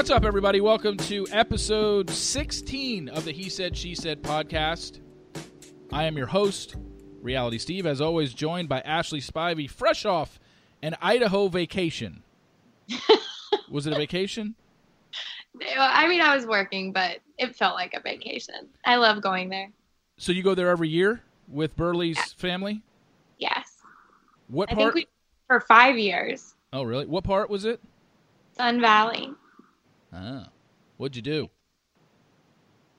What's up, everybody? Welcome to episode 16 of the He Said She Said podcast. I am your host, Reality Steve, as always joined by Ashley Spivey, fresh off an Idaho vacation. Was it a vacation? I mean, I was working, but it felt like a vacation. I love going there. So you go there every year with Burley's family? Yes. What part? I think we for 5 years. Oh, really? What part was it? Sun Valley. Ah. What'd you do?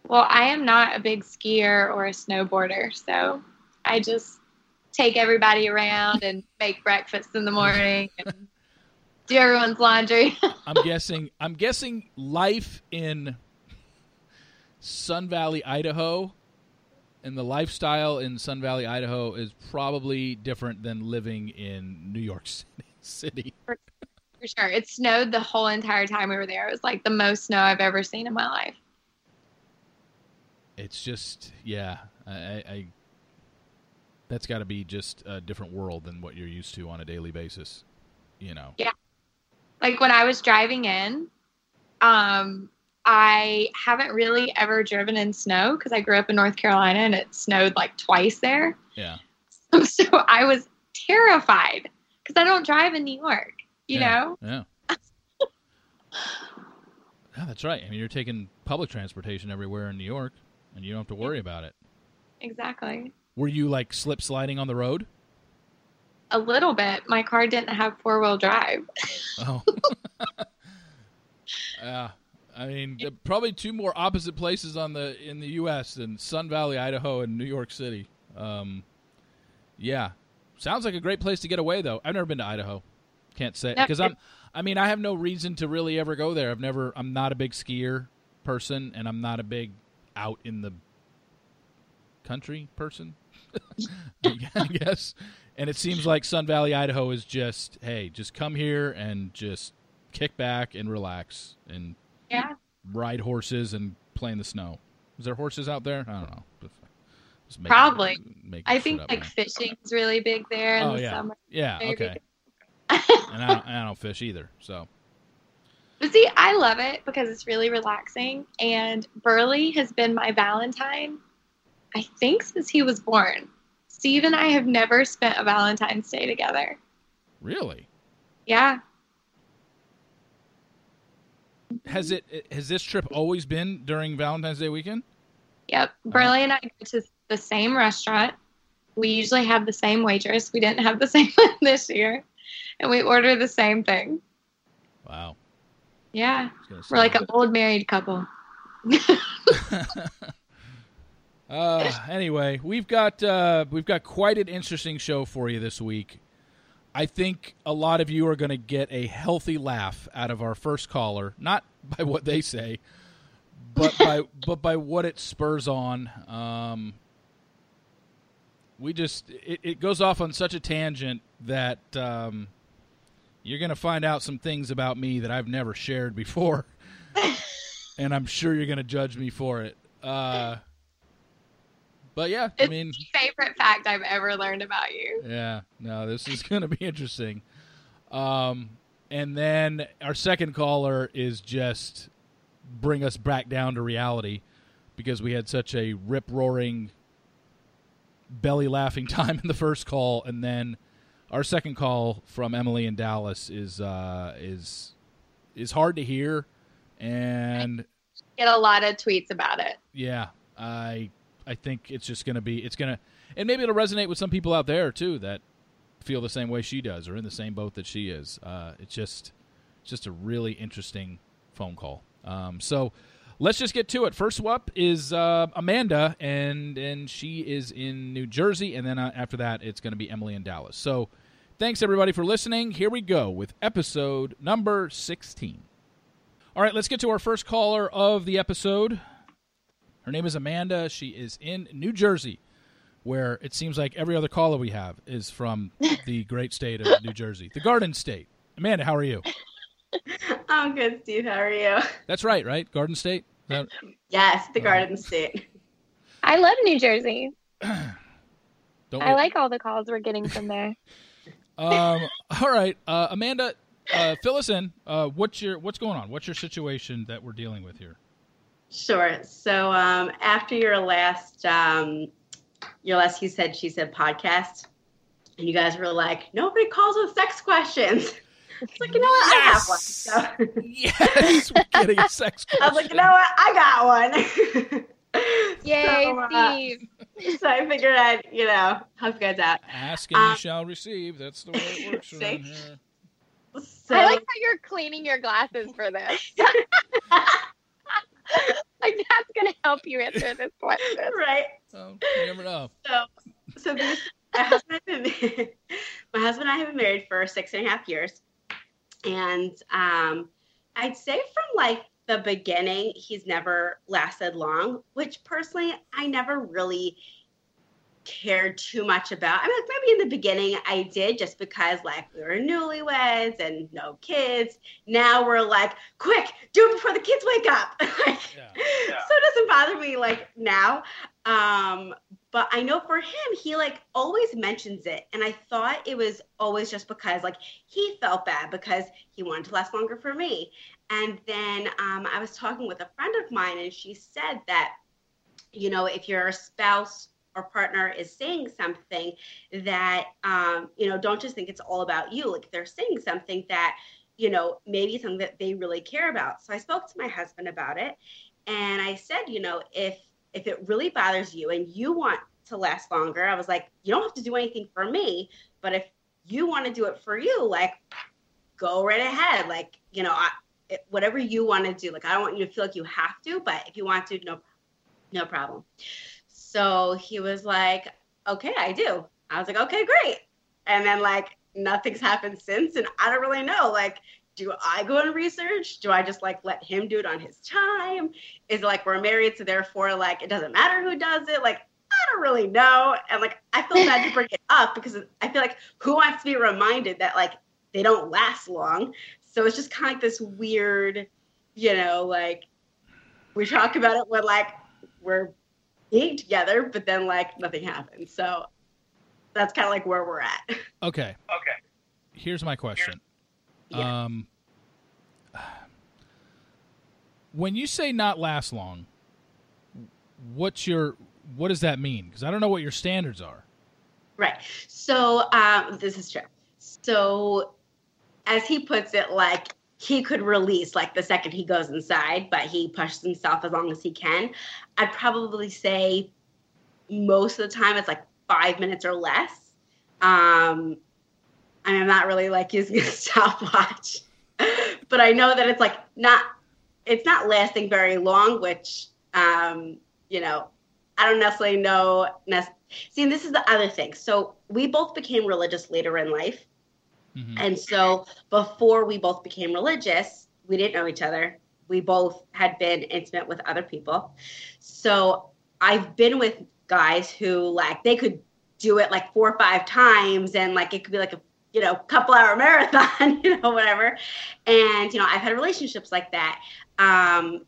Well, I am not a big skier or a snowboarder, so I just take everybody around and make breakfast in the morning and do everyone's laundry. I'm guessing life in Sun Valley, Idaho, and the lifestyle in Sun Valley, Idaho is probably different than living in New York City. For sure. It snowed the whole entire time we were there. It was like the most snow I've ever seen in my life. It's just, yeah, I that's got to be just a different world than what you're used to on a daily basis, you know? Yeah. Like when I was driving in, I haven't really ever driven in snow because I grew up in North Carolina and it snowed like twice there. Yeah. So I was terrified because I don't drive in New York, you know? Yeah. Yeah, that's right. I mean, you're taking public transportation everywhere in New York and you don't have to worry about it. Exactly. Were you like slip sliding on the road? A little bit. My car didn't have 4-wheel drive. Oh. Yeah. I mean, probably two more opposite places in the U.S. than Sun Valley, Idaho, and New York City. Yeah, sounds like a great place to get away, though. I've never been to Idaho. Can't say because I have no reason to really ever go there. I'm not a big skier person, and I'm not a big out in the country person. I guess. And it seems like Sun Valley, Idaho is just, hey, just come here and just kick back and relax and. Yeah. Ride horses and play in the snow. Is there horses out there? I don't know. Probably. I think like fishing is really big there in the summer. Yeah, okay. And I don't fish either, so. But see, I love it because it's really relaxing. And Burley has been my Valentine, I think, since he was born. Steve and I have never spent a Valentine's Day together. Really? Yeah. Has this trip always been during Valentine's Day weekend? Yep. Burley and I go to the same restaurant. We usually have the same waitress. We didn't have the same one this year. And we order the same thing. Wow. Yeah. We're like an old married couple. Anyway, we've got quite an interesting show for you this week. I think a lot of you are going to get a healthy laugh out of our first caller, not by what they say, but by what it spurs on. It goes off on such a tangent that you're going to find out some things about me that I've never shared before, and I'm sure you're going to judge me for it. But yeah, it's the favorite fact I've ever learned about you. Yeah, no, this is going to be interesting. And then our second caller is just bring us back down to reality because we had such a rip-roaring, belly-laughing time in the first call. And then our second call from Emily in Dallas is hard to hear. And I get a lot of tweets about it. Yeah, I think it's just going to be, and maybe it'll resonate with some people out there too that feel the same way she does or in the same boat that she is. It's just a really interesting phone call. So let's just get to it. First up is Amanda, and she is in New Jersey, and then after that it's going to be Emily in Dallas. So thanks everybody for listening. Here we go with episode number 16. All right, let's get to our first caller of the episode. Her name is Amanda. She is in New Jersey, where it seems like every other caller we have is from the great state of New Jersey, the Garden State. Amanda, how are you? I'm good, Steve. How are you? That's right? Garden State? Yes, the Garden State. I love New Jersey. I like all the calls we're getting from there. All right. Amanda, fill us in. What's going on? What's your situation that we're dealing with here? Sure. So after your last He Said, She Said podcast, and you guys were like, nobody calls with sex questions. I was like, you know what? Yes. I got one. So. Yes, we're getting a sex question. I was like, you know what? I got one. Yay, Steve. So I figured I'd, help you guys out. Ask and you shall receive. That's the way it works around here. So, I like how you're cleaning your glasses for this. Like, that's going to help you answer this question. Right. You never know. So my husband and I have been married for 6.5 years. And I'd say from, the beginning, he's never lasted long, which personally I never really cared too much about. I mean, maybe in the beginning I did, just because we were newlyweds and no kids. Now we're quick, do it before the kids wake up. So it doesn't bother me now. But I know for him, he always mentions it. And I thought it was always just because he felt bad because he wanted to last longer for me. And then I was talking with a friend of mine, and she said that, if your spouse or partner is saying something that, don't just think it's all about you. They're saying something that, maybe something that they really care about. So I spoke to my husband about it, and I said, if it really bothers you and you want to last longer, I was like, you don't have to do anything for me, but if you want to do it for you, go right ahead. Whatever you want to do, I don't want you to feel you have to, but if you want to, no problem. So he was like, okay, I do. I was like, okay, great. And then nothing's happened since. And I don't really know, do I go and research? Do I just let him do it on his time? Is it we're married, so therefore it doesn't matter who does it? I don't really know. And I feel bad to bring it up because I feel who wants to be reminded that they don't last long? So it's just kind of this weird, we talk about it when we're being together, but then nothing happens. So that's kind of where we're at. Okay. Here's my question. Yeah. When you say not last long, what does that mean? Because I don't know what your standards are. Right. So this is true. So, as he puts it, he could release, the second he goes inside, but he pushes himself as long as he can. I'd probably say most of the time it's, 5 minutes or less. I mean, I'm not really, using a stopwatch. But I know that it's, it's not lasting very long, which, I don't necessarily know. See, and this is the other thing. So we both became religious later in life. Mm-hmm. And so before we both became religious, we didn't know each other. We both had been intimate with other people. So I've been with guys who they could do it 4 or 5 times and it could be a couple hour marathon, whatever. And, I've had relationships like that.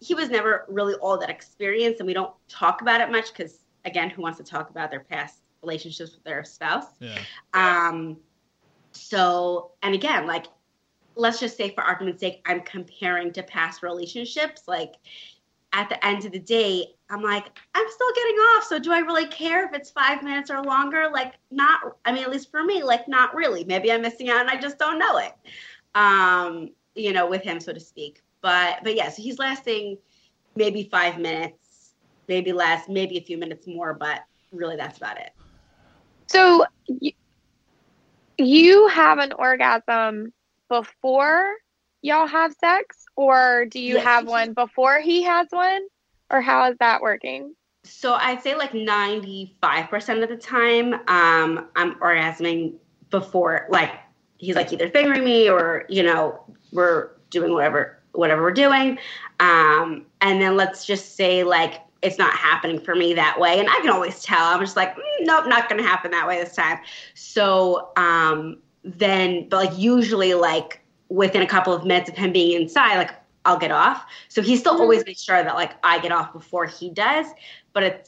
He was never really all that experienced, and we don't talk about it much because, again, who wants to talk about their past relationships with their spouse? Yeah. So, and again, let's just say for argument's sake, I'm comparing to past relationships. At the end of the day, I'm still getting off. So do I really care if it's 5 minutes or longer? Not, I mean, at least for me, not really. Maybe I'm missing out and I just don't know it, with him, so to speak. But yeah, so he's lasting maybe 5 minutes, maybe less, maybe a few minutes more, but really that's about it. So you have an orgasm before y'all have sex, or do you have one before he has one, or how is that working? So I'd say 95% of the time, I'm orgasming before, he's either fingering me or, we're doing whatever we're doing. And then let's just say it's not happening for me that way. And I can always tell. I'm just nope, not going to happen that way this time. So then, but usually within a couple of minutes of him being inside, I'll get off. So he still always makes sure that I get off before he does. But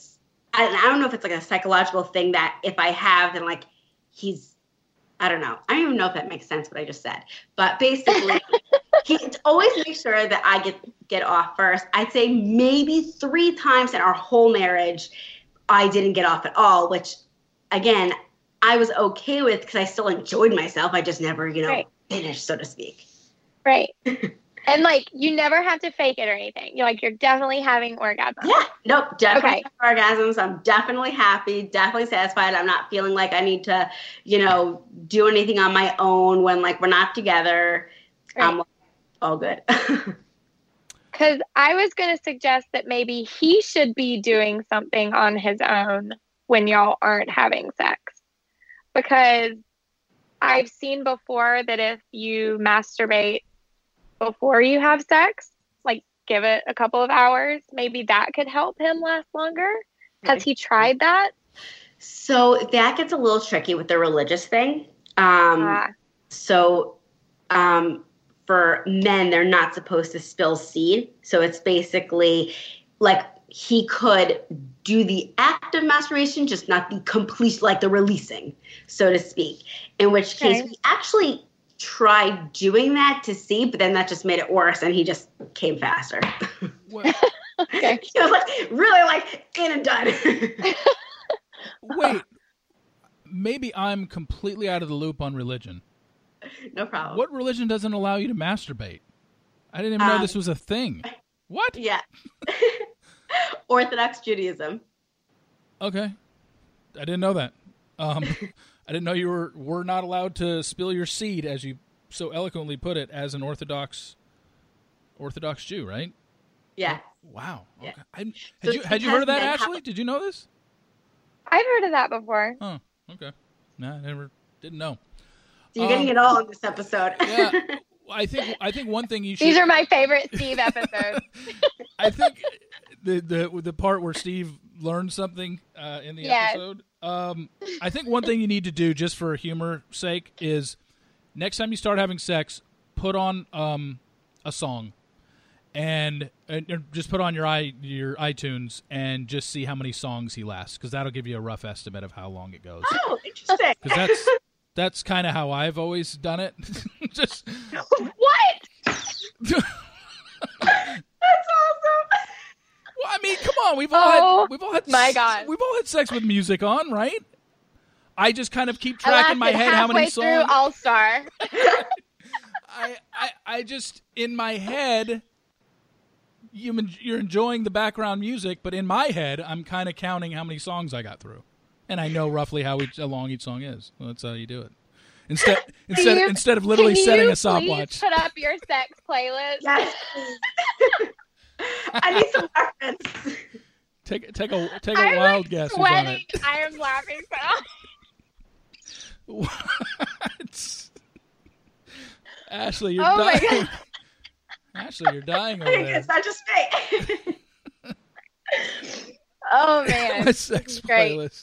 I don't know if it's a psychological thing that if I have, then he's I don't know. I don't even know if that makes sense what I just said. But basically, he always makes sure that I get off first. I'd say maybe 3 times in our whole marriage, I didn't get off at all, which, again, I was okay with because I still enjoyed myself. I just never, finished, so to speak. Right. And, you never have to fake it or anything. You're definitely having orgasms. Yeah. Nope. Definitely okay. Orgasms. I'm definitely happy, definitely satisfied. I'm not feeling like I need to, do anything on my own when, we're not together. Right. I'm all good. Because I was going to suggest that maybe he should be doing something on his own when y'all aren't having sex. Because I've seen before that if you masturbate before you have sex, give it a couple of hours, maybe that could help him last longer. Has he tried that? So that gets a little tricky with the religious thing. For men, they're not supposed to spill seed. So it's basically he could do the act of masturbation, just not the complete, the releasing, so to speak. In which case, we actually tried doing that to see, but then that just made it worse, and he just came faster. Okay. He was in and done. Wait, maybe I'm completely out of the loop on religion. No problem. What religion doesn't allow you to masturbate? I didn't even know this was a thing. What? Yeah. Orthodox Judaism. Okay. I didn't know that. I didn't know you were not allowed to spill your seed, as you so eloquently put it, as an Orthodox Jew, right? Yeah. Wow. Yeah. Okay. Had you heard of that, Ashley? Did you know this? I've heard of that before. Oh, okay. No, I didn't know. So you're getting it all in this episode. Yeah. I think one thing you should... These are my favorite Steve episodes. I think the part where Steve learned something in the episode... I think one thing you need to do just for humor's sake is next time you start having sex, put on a song and just put on your iTunes and just see how many songs he lasts, because that'll give you a rough estimate of how long it goes. Oh, interesting. Because that's kind of how I've always done it. Just what? That's awesome. Well, I mean, come on, we've all had sex with music on, right? I just kind of keep track in my head how many songs. Halfway through All Star. I just in my head, you're enjoying the background music, but in my head, I'm kind of counting how many songs I got through, and I know roughly how long each song is. Well, that's how you do it. Instead of literally setting a stopwatch. Put up your sex playlist. Yes. I need some reference. Take a wild guess. I'm sweating. I am laughing. What? Ashley, you're dying. My God. Ashley, you're dying over there. It's not just me. Oh man, my sex playlist.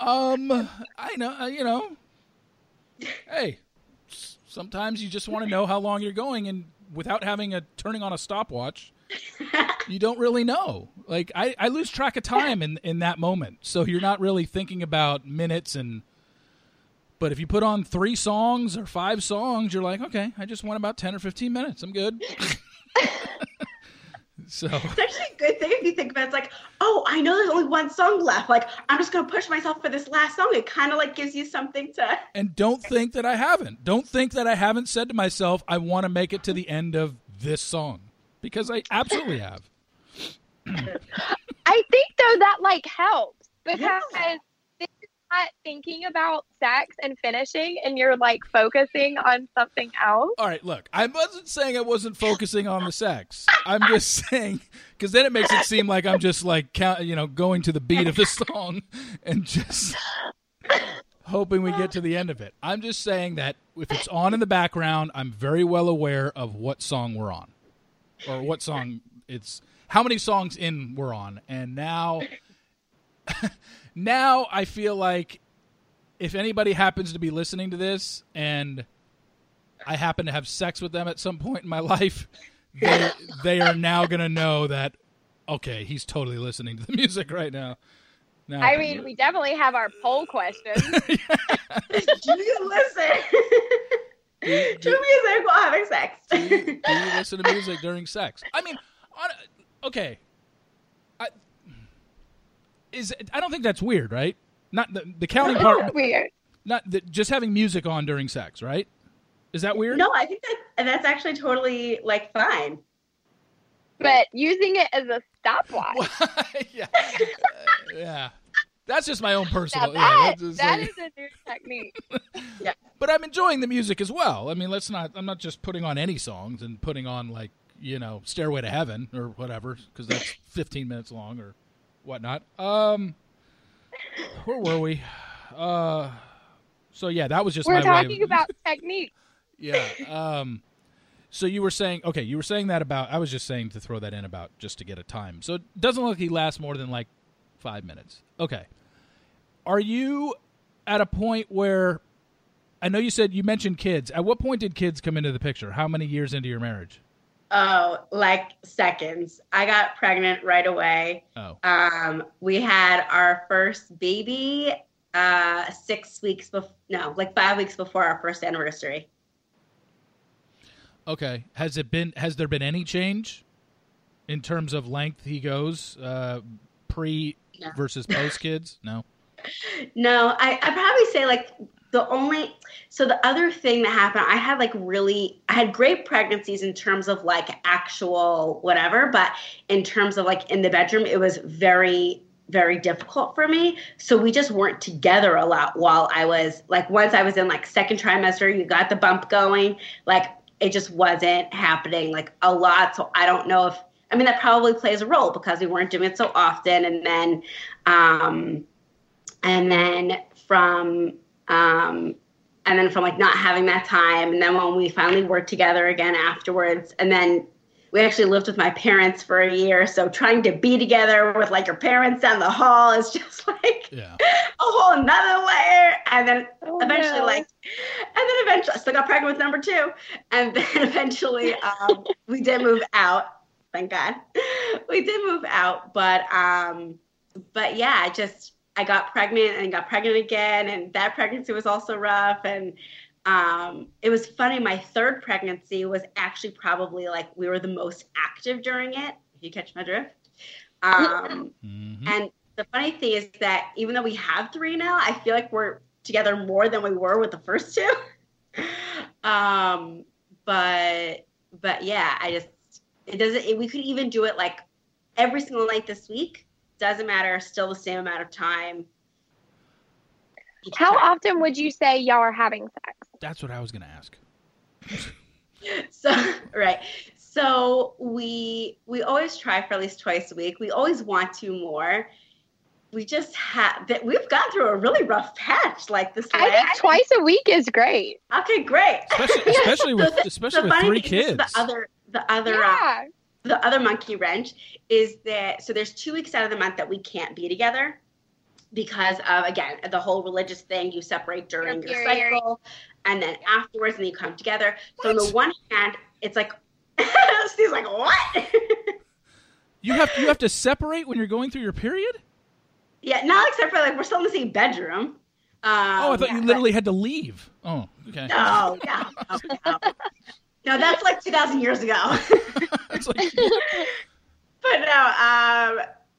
I know. Hey, sometimes you just want to know how long you're going, and without turning on a stopwatch. You don't really know. I lose track of time in that moment. So you're not really thinking about minutes but if you put on 3 songs or 5 songs, you're like, okay, I just want about 10 or 15 minutes. I'm good. So it's actually a good thing if you think about it. It's I know there's only 1 song left. I'm just going to push myself for this last song. It kind of gives you something to... And don't think that I haven't. Don't think that I haven't said to myself, I want to make it to the end of this song. Because I absolutely have. I think, though, that, helps. Because you're not thinking about sex and finishing, and you're, focusing on something else. All right, look. I wasn't saying I wasn't focusing on the sex. I'm just saying... Because then it makes it seem like I'm just, going to the beat of the song and just hoping we get to the end of it. I'm just saying that if it's on in the background, I'm very well aware of what song we're on. Or what song it's how many songs in we're on, and now I feel like if anybody happens to be listening to this and I happen to have sex with them at some point in my life, they are now gonna know that, okay, he's totally listening to the music right now. No, I mean, we definitely have our poll questions. Do you listen to music while having sex? do you listen to music during sex? I mean, okay. I don't think that's weird, right? Not the counting part. Weird. Just having music on during sex, right? Is that weird? No, I think that's actually totally like fine. But using it as a stopwatch. Yeah. Yeah. That's just my own personal. That is a new technique. Yeah. But I'm enjoying the music as well. I mean, I'm not just putting on any songs and putting on Stairway to Heaven or whatever, because that's 15 minutes long or whatnot. Where were we? So yeah, that was just my way. We're talking about technique. Yeah. So you were saying that about, I was just saying to throw that in about just to get a time. So it doesn't look like he lasts more than 5 minutes. Okay. Are you at a point where, I know you mentioned kids. At what point did kids come into the picture? How many years into your marriage? Oh, seconds. I got pregnant right away. Oh. We had our first baby 5 weeks before our first anniversary. Okay. Has there been any change in terms of length he goes, pre versus post kids? No. No, I'd probably say the other thing that happened, I had I had great pregnancies in terms of actual whatever, but in terms of in the bedroom, it was very, very difficult for me. So we just weren't together a lot while I was once I was in second trimester, you got the bump going, it just wasn't happening a lot. So I don't know if that probably plays a role because we weren't doing it so often. And then from not having that time. And then when we finally worked together again afterwards, and then we actually lived with my parents for a year. So trying to be together with your parents down the hall is just a whole nother layer. And then eventually I still got pregnant with number two. And then eventually we did move out. Thank God. We did move out. But yeah, I got pregnant and got pregnant again. And that pregnancy was also rough. And it was funny. My third pregnancy was actually probably we were the most active during it. If you catch my drift. Mm-hmm. And the funny thing is that even though we have three now, I feel we're together more than we were with the first two. But yeah, we could even do it every single night this week. Doesn't matter. Still the same amount of time. How often would you say y'all are having sex? That's what I was going to ask. So we always try for at least twice a week. We always want to more. We just have that. We've gone through a really rough patch this. I think twice a week is great. Okay, great. Especially with three kids. The other monkey wrench is that, so there's 2 weeks out of the month that we can't be together because of, again, the whole religious thing. You separate during your cycle and then afterwards and you come together. What? So on the one hand, it's Steve's what? You have to separate when you're going through your period? Yeah, not except for we're still in the same bedroom. I thought you literally had to leave. Oh, okay. No, yeah. No. No, that's 2,000 years ago. But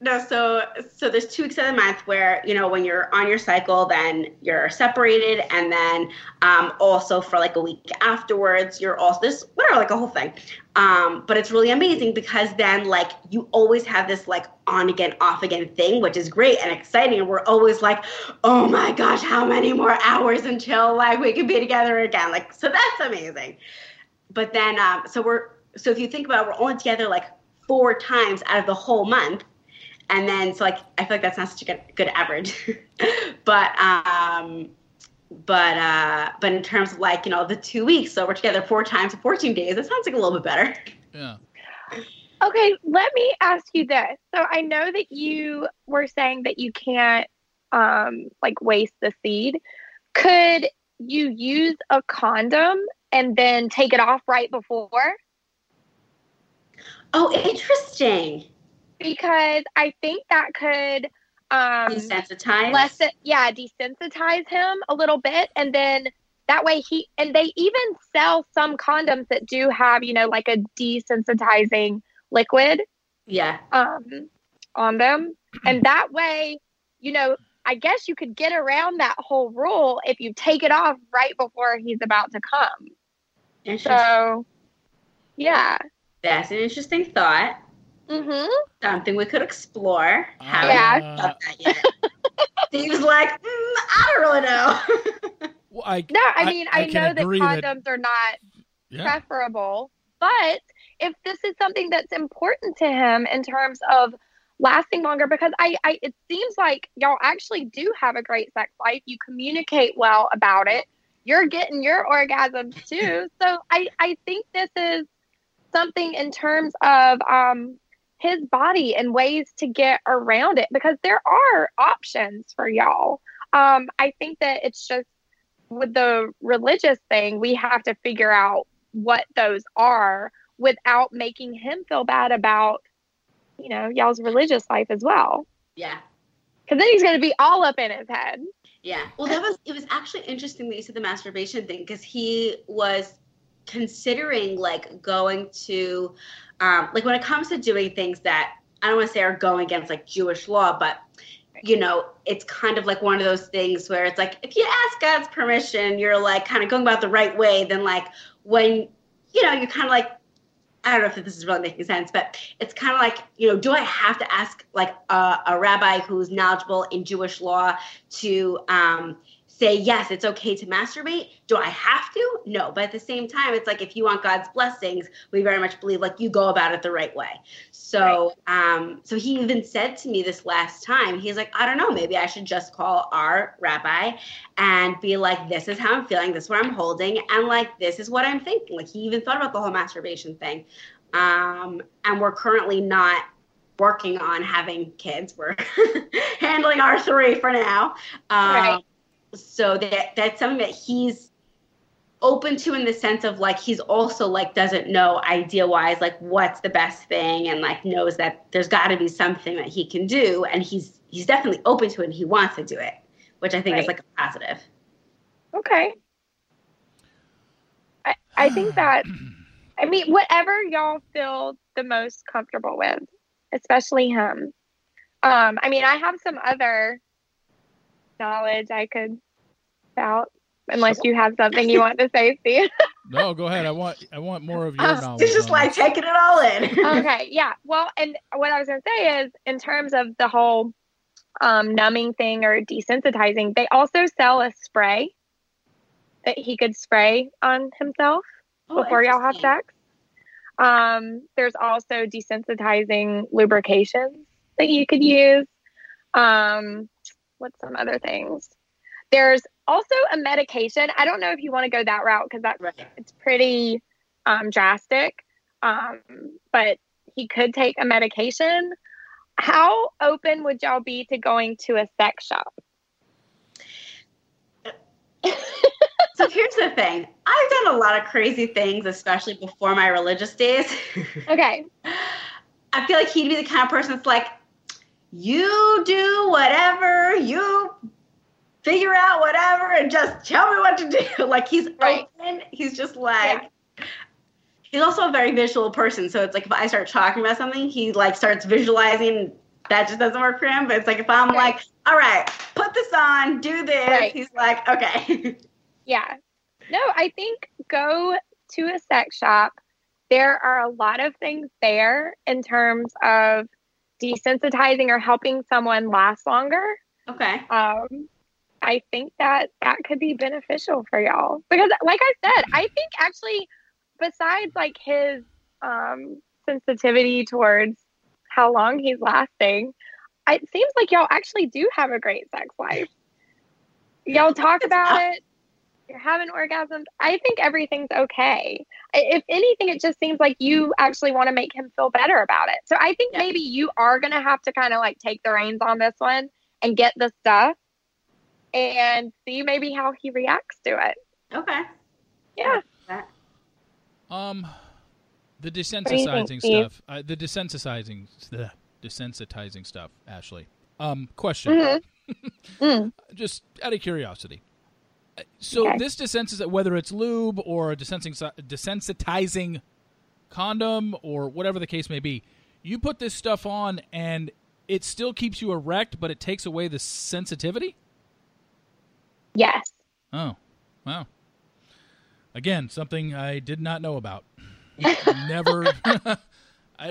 no. So there's 2 weeks of the month where when you're on your cycle, then you're separated, and then also for a week afterwards, you're also this whatever a whole thing. But it's really amazing because then you always have this on again, off again thing, which is great and exciting. And we're always oh my gosh, how many more hours until we can be together again? So that's amazing. But then, so if you think about it, we're only together 4 times out of the whole month. And then, so I feel that's not such a good average, but in terms of the 2 weeks, so we're together 4 times in 14 days, that sounds a little bit better. Yeah. Okay. Let me ask you this. So I know that you were saying that you can't, waste the seed. Could you use a condom and then take it off right before? Oh, interesting. Because I think that could Desensitize. Desensitize him a little bit. And then that way they even sell some condoms that do have, like a desensitizing liquid. Yeah. On them. And that way, I guess you could get around that whole rule if you take it off right before he's about to come. Interesting. So, yeah. That's an interesting thought. Mm-hmm. Something we could explore. Haven't thought that yet. Steve's like, I don't really know. Well, I know that condoms are not preferable, but if this is something that's important to him in terms of lasting longer, because it seems like y'all actually do have a great sex life. You communicate well about it. You're getting your orgasms too. So I think this is something in terms of his body and ways to get around it, because there are options for y'all. I think that it's just with the religious thing, we have to figure out what those are without making him feel bad about y'all's religious life as well. Yeah. Because then he's going to be all up in his head. Yeah. Well, it was actually interesting that you said the masturbation thing, because he was considering, going to, when it comes to doing things that, I don't want to say are going against, Jewish law, but, it's kind of, one of those things where it's, if you ask God's permission, you're, kind of going about the right way, then, when, you're kind of, I don't know if this is really making sense, but it's kind of do I have to ask a rabbi who's knowledgeable in Jewish law to say, yes, it's okay to masturbate? Do I have to? No. But at the same time, it's if you want God's blessings, we very much believe you go about it the right way. So, right. So he even said to me this last time, he's I don't know, maybe I should just call our rabbi and be this is how I'm feeling. This is what I'm holding. And this is what I'm thinking. He even thought about the whole masturbation thing. And we're currently not working on having kids. We're handling our three for now. Right. So that's something that he's open to, in the sense of he's also doesn't know idea wise what's the best thing, and knows that there's got to be something that he can do, and he's definitely open to it, and he wants to do it, which I think is a positive. Okay. I think that whatever y'all feel the most comfortable with, especially him. I have some other knowledge I could spout, unless you have something you want to say, Steve. No, go ahead. I want more of your knowledge. It's just taking it all in. Okay, yeah. Well, and what I was going to say is, in terms of the whole numbing thing or desensitizing, they also sell a spray that he could spray on himself before y'all have sex. There's also desensitizing lubrications that you could use. What's some other things? There's also a medication. I don't know if you want to go that route, because it's pretty drastic. But he could take a medication. How open would y'all be to going to a sex shop? So here's the thing. I've done a lot of crazy things, especially before my religious days. Okay. I feel he'd be the kind of person that's you do whatever, you figure out whatever, and just tell me what to do. He's open. He's just he's also a very visual person. So it's if I start talking about something, he starts visualizing. That just doesn't work for him. But it's if I'm all right, put this on, do this. Right. He's okay. Yeah. No, I think go to a sex shop. There are a lot of things there in terms of desensitizing or helping someone last longer. Okay. I think that could be beneficial for y'all, because like I said, I think actually, besides his sensitivity towards how long he's lasting, it seems y'all actually do have a great sex life. Y'all talk about it. You're having orgasms. I think everything's okay. If anything, it just seems you actually want to make him feel better about it. So I think maybe you are going to have to kind of take the reins on this one and get the stuff and see maybe how he reacts to it. Okay. Yeah. The desensitizing stuff, Ashley, Question. Mm-hmm. Just out of curiosity. So this desenses, whether it's lube or a desensitizing condom or whatever the case may be, you put this stuff on and it still keeps you erect, but it takes away the sensitivity? Yes. Oh, wow. Again, something I did not know about. I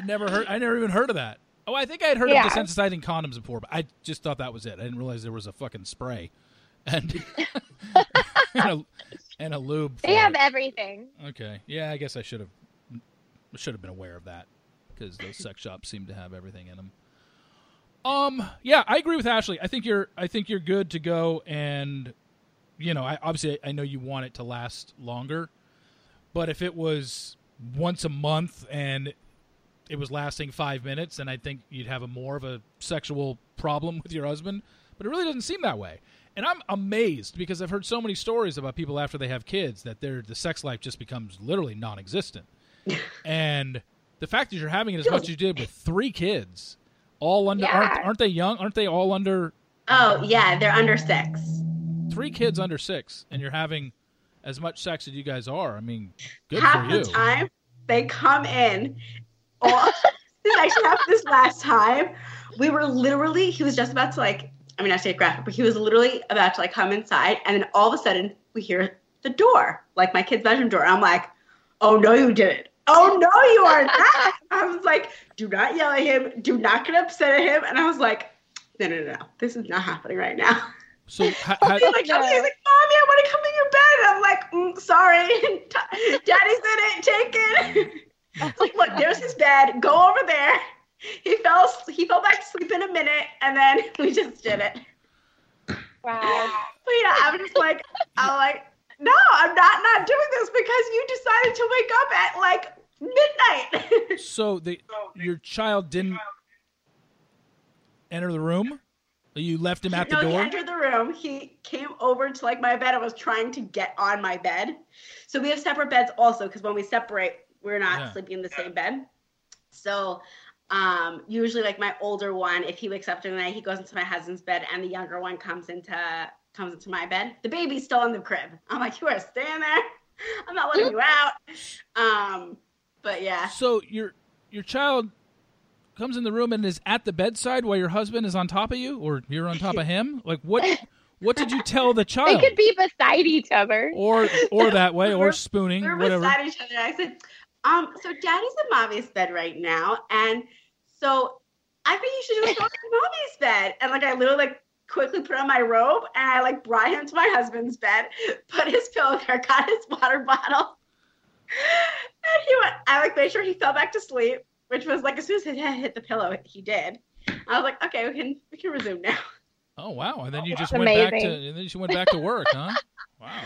never even heard of that. Oh, I think I had heard of desensitizing condoms before, but I just thought that was it. I didn't realize there was a fucking spray and a lube. They have everything. Okay. Yeah, I guess I should have been aware of that because those sex shops seem to have everything in them. Yeah, I agree with Ashley. I think you're good to go, and you know, I know you want it to last longer, but if it was once a month and it was lasting 5 minutes, then I think you'd have more of a sexual problem with your husband. But it really doesn't seem that way. And I'm amazed because I've heard so many stories about people after they have kids that the sex life just becomes literally non-existent. And the fact that you're having it as much as you did with 3 kids, all under aren't they young? Aren't they all under? Oh yeah, they're under 6. 3 kids under 6, and you're having as much sex as you guys are. I mean, good half for you. The time they come in. Actually, happened this last time. We were literally. He was just about to I say graphic, but he was literally about to come inside, and then all of a sudden we hear the door, my kid's bedroom door. And I'm like, oh no, you didn't. Oh no, you are not. I was like, do not yell at him. Do not get upset at him. And I was like, no, this is not happening right now. So he's like, Mommy, I want to come in your bed. And I'm like, sorry, Daddy's in it. Take it. I was like, look, there's his bed. Go over there. He fell back to sleep in a minute, and then we just did it. Wow. But yeah, I'm like, no, I'm not doing this because you decided to wake up at midnight. So your child didn't enter the room? You left him at the door? No, he entered the room. He came over to my bed. I was trying to get on my bed. So we have separate beds also because when we separate, we're not sleeping in the same bed. So usually my older one, if he wakes up during the night, he goes into my husband's bed and the younger one comes into my bed. The baby's still in the crib. I'm like, you are staying there. I'm not letting you out. But yeah. So your child comes in the room and is at the bedside while your husband is on top of you or you're on top of him? What did you tell the child? They could be beside each other. Or that way, or spooning, whatever. Beside each other. I said, so Daddy's in Mommy's bed right now. And so I think you should just go to Mommy's bed. And I literally quickly put on my robe and I brought him to my husband's bed, put his pillow there, got his water bottle. And he went, I made sure he fell back to sleep, which was as soon as his head hit the pillow, he did. I was like, okay, we can resume now. Oh wow. And then you went back to work, huh? Wow.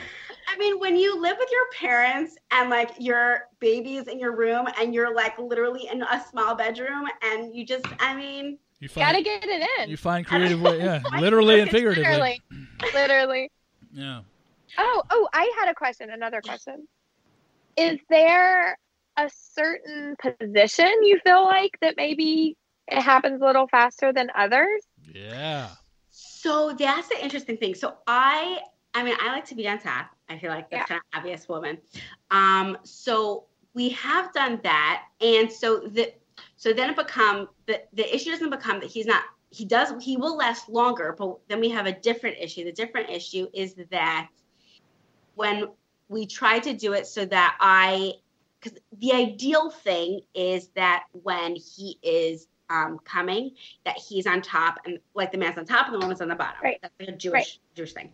I mean, when you live with your parents and your baby's in your room and you're literally in a small bedroom and you just, you gotta get it in. You find creative ways, literally and figuratively. Literally. Yeah. Oh, I had another question. Is there a certain position you feel that maybe it happens a little faster than others? Yeah. So that's the interesting thing. So I like to be on top. I feel like that's kind of obvious, woman. So we have done that, and so then it becomes the issue doesn't become that he will last longer, but then we have a different issue. The different issue is that when we try to do it so that because the ideal thing is that when he is coming, that he's on top and the man's on top and the woman's on the bottom. Right. That's a Jewish thing.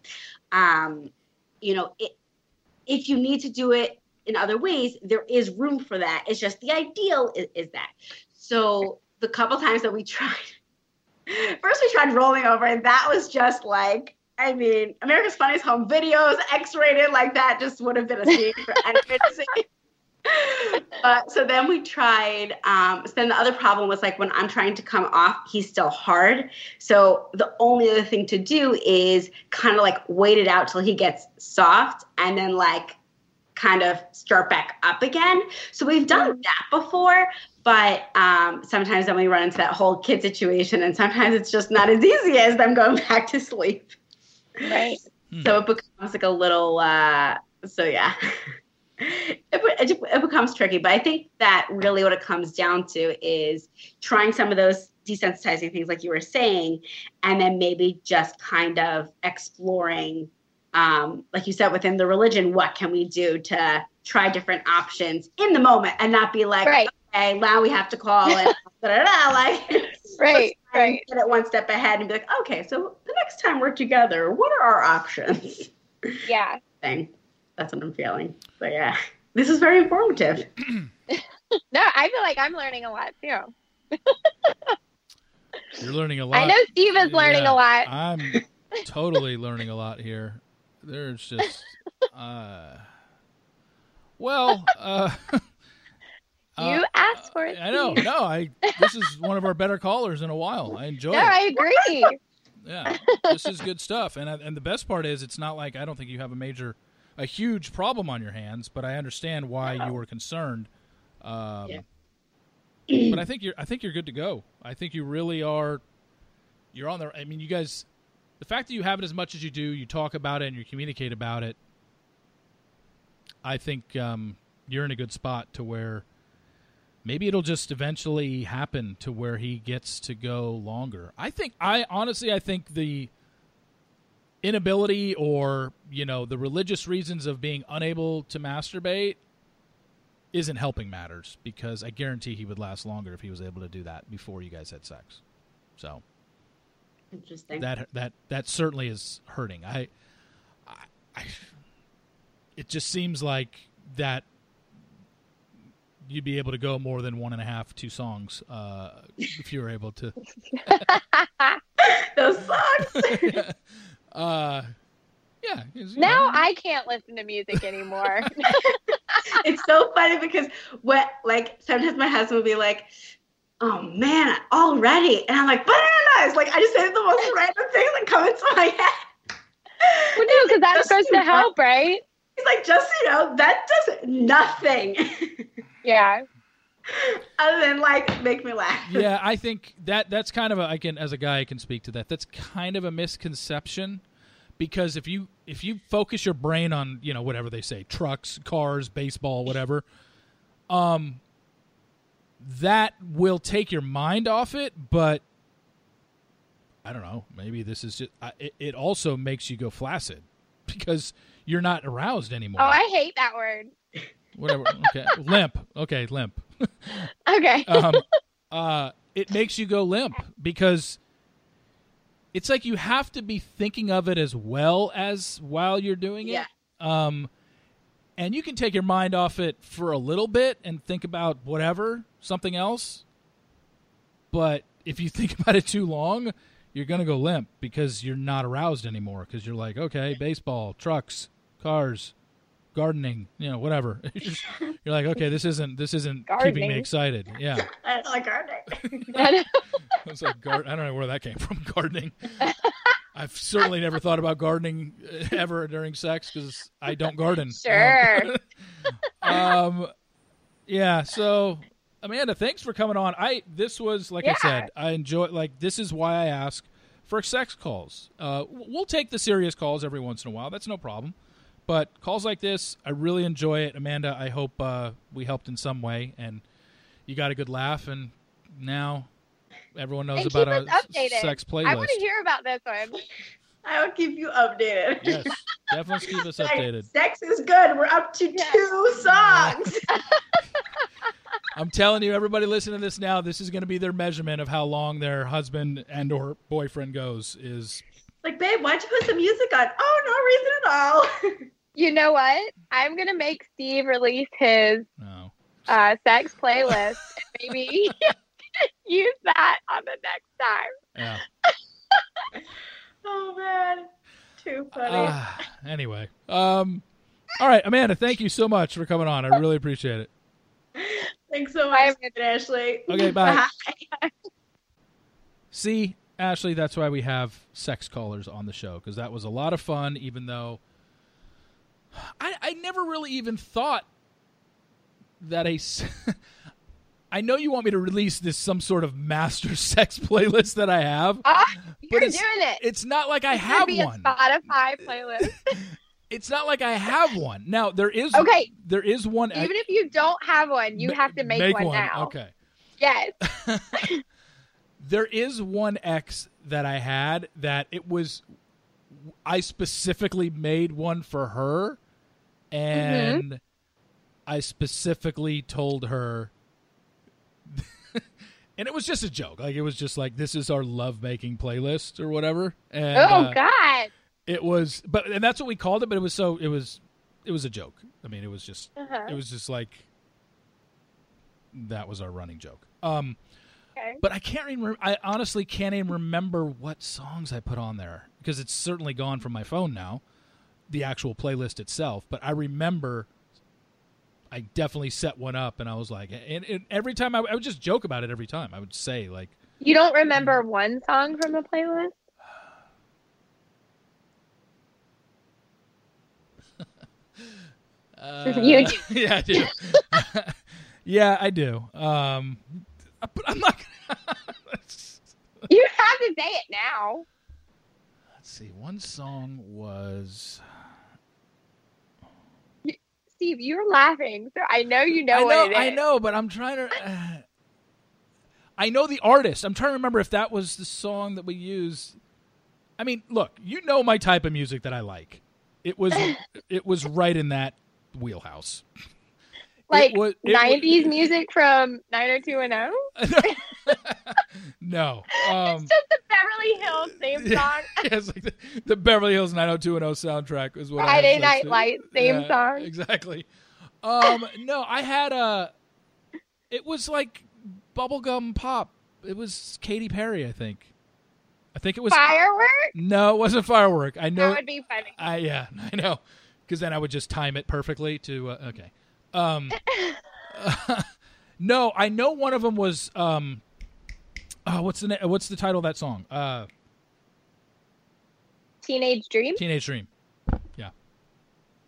If you need to do it in other ways, there is room for that. It's just the ideal is that. So the couple times that we tried, first we tried rolling over, and that was just America's Funniest Home Videos, X-rated, that just would have been a scene for anyone to see. So then we tried, so then the other problem was when I'm trying to come off, he's still hard. So the only other thing to do is kind of wait it out till he gets soft and then kind of start back up again. So we've done that before, But sometimes then we run into that whole kid situation, and sometimes it's just not as easy as them going back to sleep. Right. So it becomes like a little, so yeah, it becomes tricky. But I think that really what it comes down to is trying some of those desensitizing things like you were saying, and then maybe just kind of exploring, like you said, within the religion, what can we do to try different options in the moment and not be like, right. Okay, now we have to call it, like, right. Right. Get it one step ahead and be like, okay, so the next time we're together, what are our options? Yeah. That's what I'm feeling. So yeah, this is very informative. No, I feel like I'm learning a lot too. You're learning a lot. I know Steve is learning a lot. I'm totally learning a lot here. There's just, you asked for it. I know. No, this is one of our better callers in a while. I enjoy it. No, I agree. Yeah, this is good stuff. And the best part is it's not like I don't think you have a huge problem on your hands, but I understand why you were concerned. But I think you're good to go. I think you really are. You're on the. I mean, you guys. The fact that you have it as much as you do, you talk about it and you communicate about it. I think you're in a good spot to where. Maybe it'll just eventually happen to where he gets to go longer. I think the inability or, the religious reasons of being unable to masturbate isn't helping matters, because I guarantee he would last longer if he was able to do that before you guys had sex. So interesting. That certainly is hurting. I it just seems like that you'd be able to go more than 1.5, 2 songs if you were able to. Those songs. Yeah. Now I can't listen to music anymore. It's so funny because sometimes my husband will be like, "Oh man, already," and I'm like, "But no." It's like I just said the most random things that come into my head. Well, no, because that's supposed to help, right? He's like, just that does nothing. Yeah. Other than make me laugh. Yeah, I think that's kind of as a guy I can speak to that. That's kind of a misconception, because if you focus your brain on, whatever they say, trucks, cars, baseball, whatever, that will take your mind off it, but I don't know, maybe this is just it also makes you go flaccid because you're not aroused anymore. Oh, I hate that word. Whatever. Okay. Limp. Okay. Limp. Okay. It makes you go limp because it's like you have to be thinking of it as well as while you're doing it. Yeah. And you can take your mind off it for a little bit and think about something else. But if you think about it too long, you're going to go limp because you're not aroused anymore. Because you're like, okay, baseball, trucks, cars, gardening, whatever. You're like, okay, this isn't gardening. Keeping me excited. Yeah, I don't like gardening. It's like I don't know where that came from. Gardening. I've certainly never thought about gardening ever during sex because I don't garden. Sure. Yeah. So, Amanda, thanks for coming on. I said, I enjoy. This is why I ask for sex calls. We'll take the serious calls every once in a while. That's no problem. But calls like this, I really enjoy it. Amanda, I hope we helped in some way, and you got a good laugh, and now everyone knows about our sex playlist. I want to hear about this one. I will keep you updated. Yes, definitely keep us updated. Sex is good. We're up to 2 songs. I'm telling you, everybody listening to this now, this is going to be their measurement of how long their husband and or boyfriend goes is... Like, babe, why don't you put some music on? Oh, no reason at all. You know what? I'm going to make Steve release his sex playlist and maybe use that on the next time. Yeah. Oh, man. Too funny. Anyway. All right, Amanda, thank you so much for coming on. I really appreciate it. Thanks so much, Ashley. Okay, bye. Bye. See? Ashley, that's why we have sex callers on the show, because that was a lot of fun, even though I never really even thought that I know you want me to release this some sort of master sex playlist that I have. Oh, you're doing it. It's not like I have one. It's going to be a Spotify playlist. It's not like I have one. Now, there is one. Even if you don't have one, you have to make one now. Okay. Yes. There is one X that I had that it was – I specifically made one for her, and I specifically told her – and it was just a joke. Like, it was just like, this is our lovemaking playlist or whatever. And, God. It was, and that's what we called it. But it was it was a joke. I mean, it was just, it was just like that was our running joke. But I can't remember. I honestly can't even remember what songs I put on there because it's certainly gone from my phone now, the actual playlist itself. But I remember, I definitely set one up, and I was like, and every time I would just joke about it. Every time I would say like, you don't remember one song from the playlist. You do. Yeah, I do. Yeah, I do. But I'm not gonna... You have to say it now. Let's see. One song was... Steve, you're laughing, so I know you know what it is. I know, but I'm trying to... I know the artist. I'm trying to remember if that was the song that we used. I mean, look, you know my type of music that I like. It was right in that wheelhouse, like 90s music from 90210. No, it's just the Beverly Hills theme song. Yeah, it's like the Beverly Hills 90210 soundtrack is what Friday Night Lights theme song. Exactly. No, I had it was like bubblegum pop. It was Katy Perry, I think it was Firework. No, it wasn't Firework. I know that would be funny. Yeah, I know. Because then I would just time it perfectly to okay. No, I know one of them was what's the title of that song? Teenage Dream. Teenage Dream. Yeah.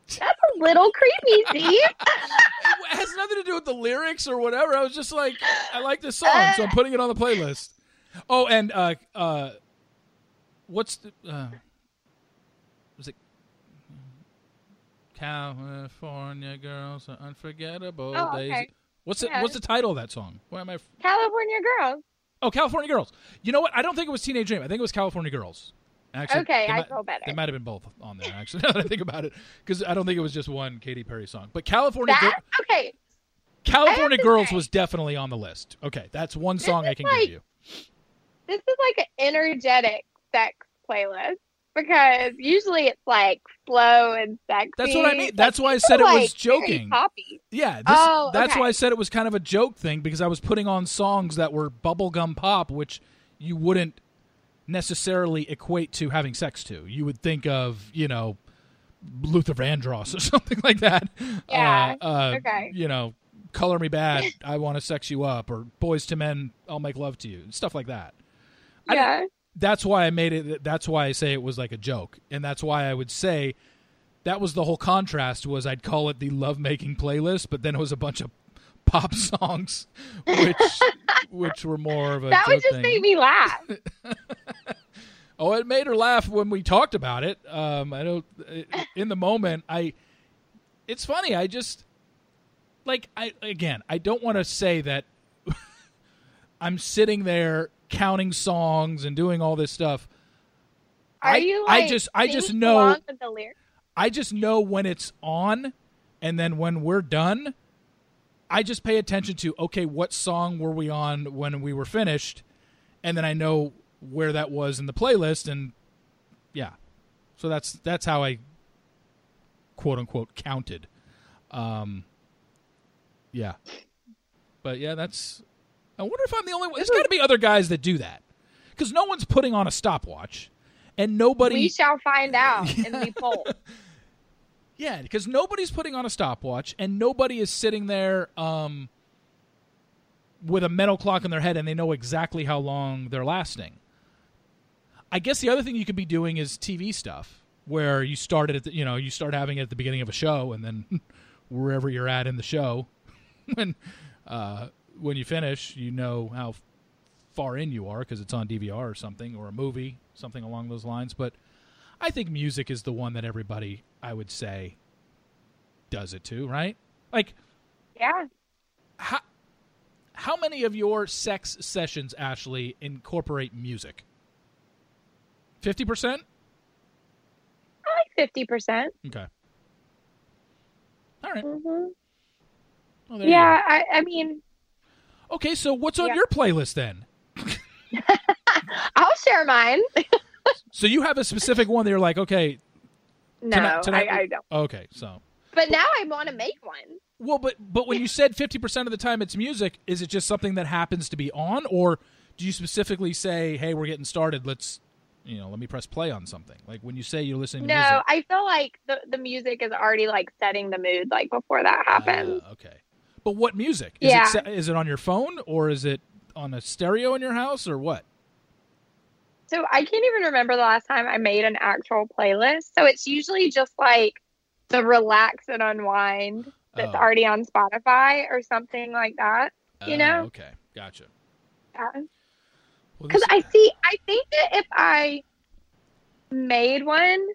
That's a little creepy, Steve. It has nothing to do with the lyrics or whatever. I was just like, I like this song, so I'm putting it on the playlist. Oh, and what's the was it? California Girls Are Unforgettable. Oh, okay. Days. What's the title of that song? Why am I? California Girls. Oh, California Girls. You know what? I don't think it was Teenage Dream. I think it was California Girls. Actually, okay, I feel better. They might have been both on there, actually, now that I think about it. Because I don't think it was just one Katy Perry song. But California Girls was definitely on the list. Okay, that's one song I can give you. This is like an energetic sex playlist. Because usually it's like slow and sexy. That's what I mean. That's why I said it was joking. Yeah, that's why I said it was kind of a joke thing because I was putting on songs that were bubblegum pop, which you wouldn't necessarily equate to having sex to. You would think of, you know, Luther Vandross or something like that. Yeah. You know, Color Me Bad, I Want to Sex You Up, or Boys to Men, I'll Make Love to You, stuff like that. Yeah. That's why I made it. That's why I say it was like a joke, and that's why I would say that was the whole contrast. Was I'd call it the lovemaking playlist, but then it was a bunch of pop songs, which were more of a that joke would just thing. Make me laugh. Oh, it made her laugh when we talked about it. I don't in the moment. It's funny. I just like I don't want to say that I'm sitting there counting songs and doing all this stuff. Are you like I just know with the lyrics? I just know when it's on, and then when we're done, I just pay attention to okay, what song were we on when we were finished, and then I know where that was in the playlist, and yeah, so that's how I quote unquote counted. Yeah, but yeah, that's. I wonder if I'm the only one. There's got to be other guys that do that. Because no one's putting on a stopwatch. And nobody... We shall find out in the poll. Yeah, because nobody's putting on a stopwatch. And nobody is sitting there with a metal clock in their head. And they know exactly how long they're lasting. I guess the other thing you could be doing is TV stuff. Where you start it at the, you know, you start having it at the beginning of a show. And then wherever you're at in the show. When... when you finish, you know how far in you are because it's on DVR or something, or a movie, something along those lines. But I think music is the one that everybody, I would say, does it to, right? Like, yeah. How many of your sex sessions, Ashley, incorporate music? 50%? I like 50%. Okay. All right. Mm-hmm. Well, yeah, I mean. Okay, so what's on your playlist then? I'll share mine. So you have a specific one that you're like, okay. No, I don't. Okay, so. But now I want to make one. Well, but when you said 50% of the time it's music, is it just something that happens to be on, or do you specifically say, "Hey, we're getting started. Let's, let me press play on something." Like when you say you're listening to music. No, I feel like the music is already like setting the mood like before that happens. Okay. But what music? Is it on your phone or is it on a stereo in your house or what? So I can't even remember the last time I made an actual playlist. So it's usually just like the relax and unwind that's already on Spotify or something like that, you know? Okay, gotcha. Yeah. Because I think that if I made one,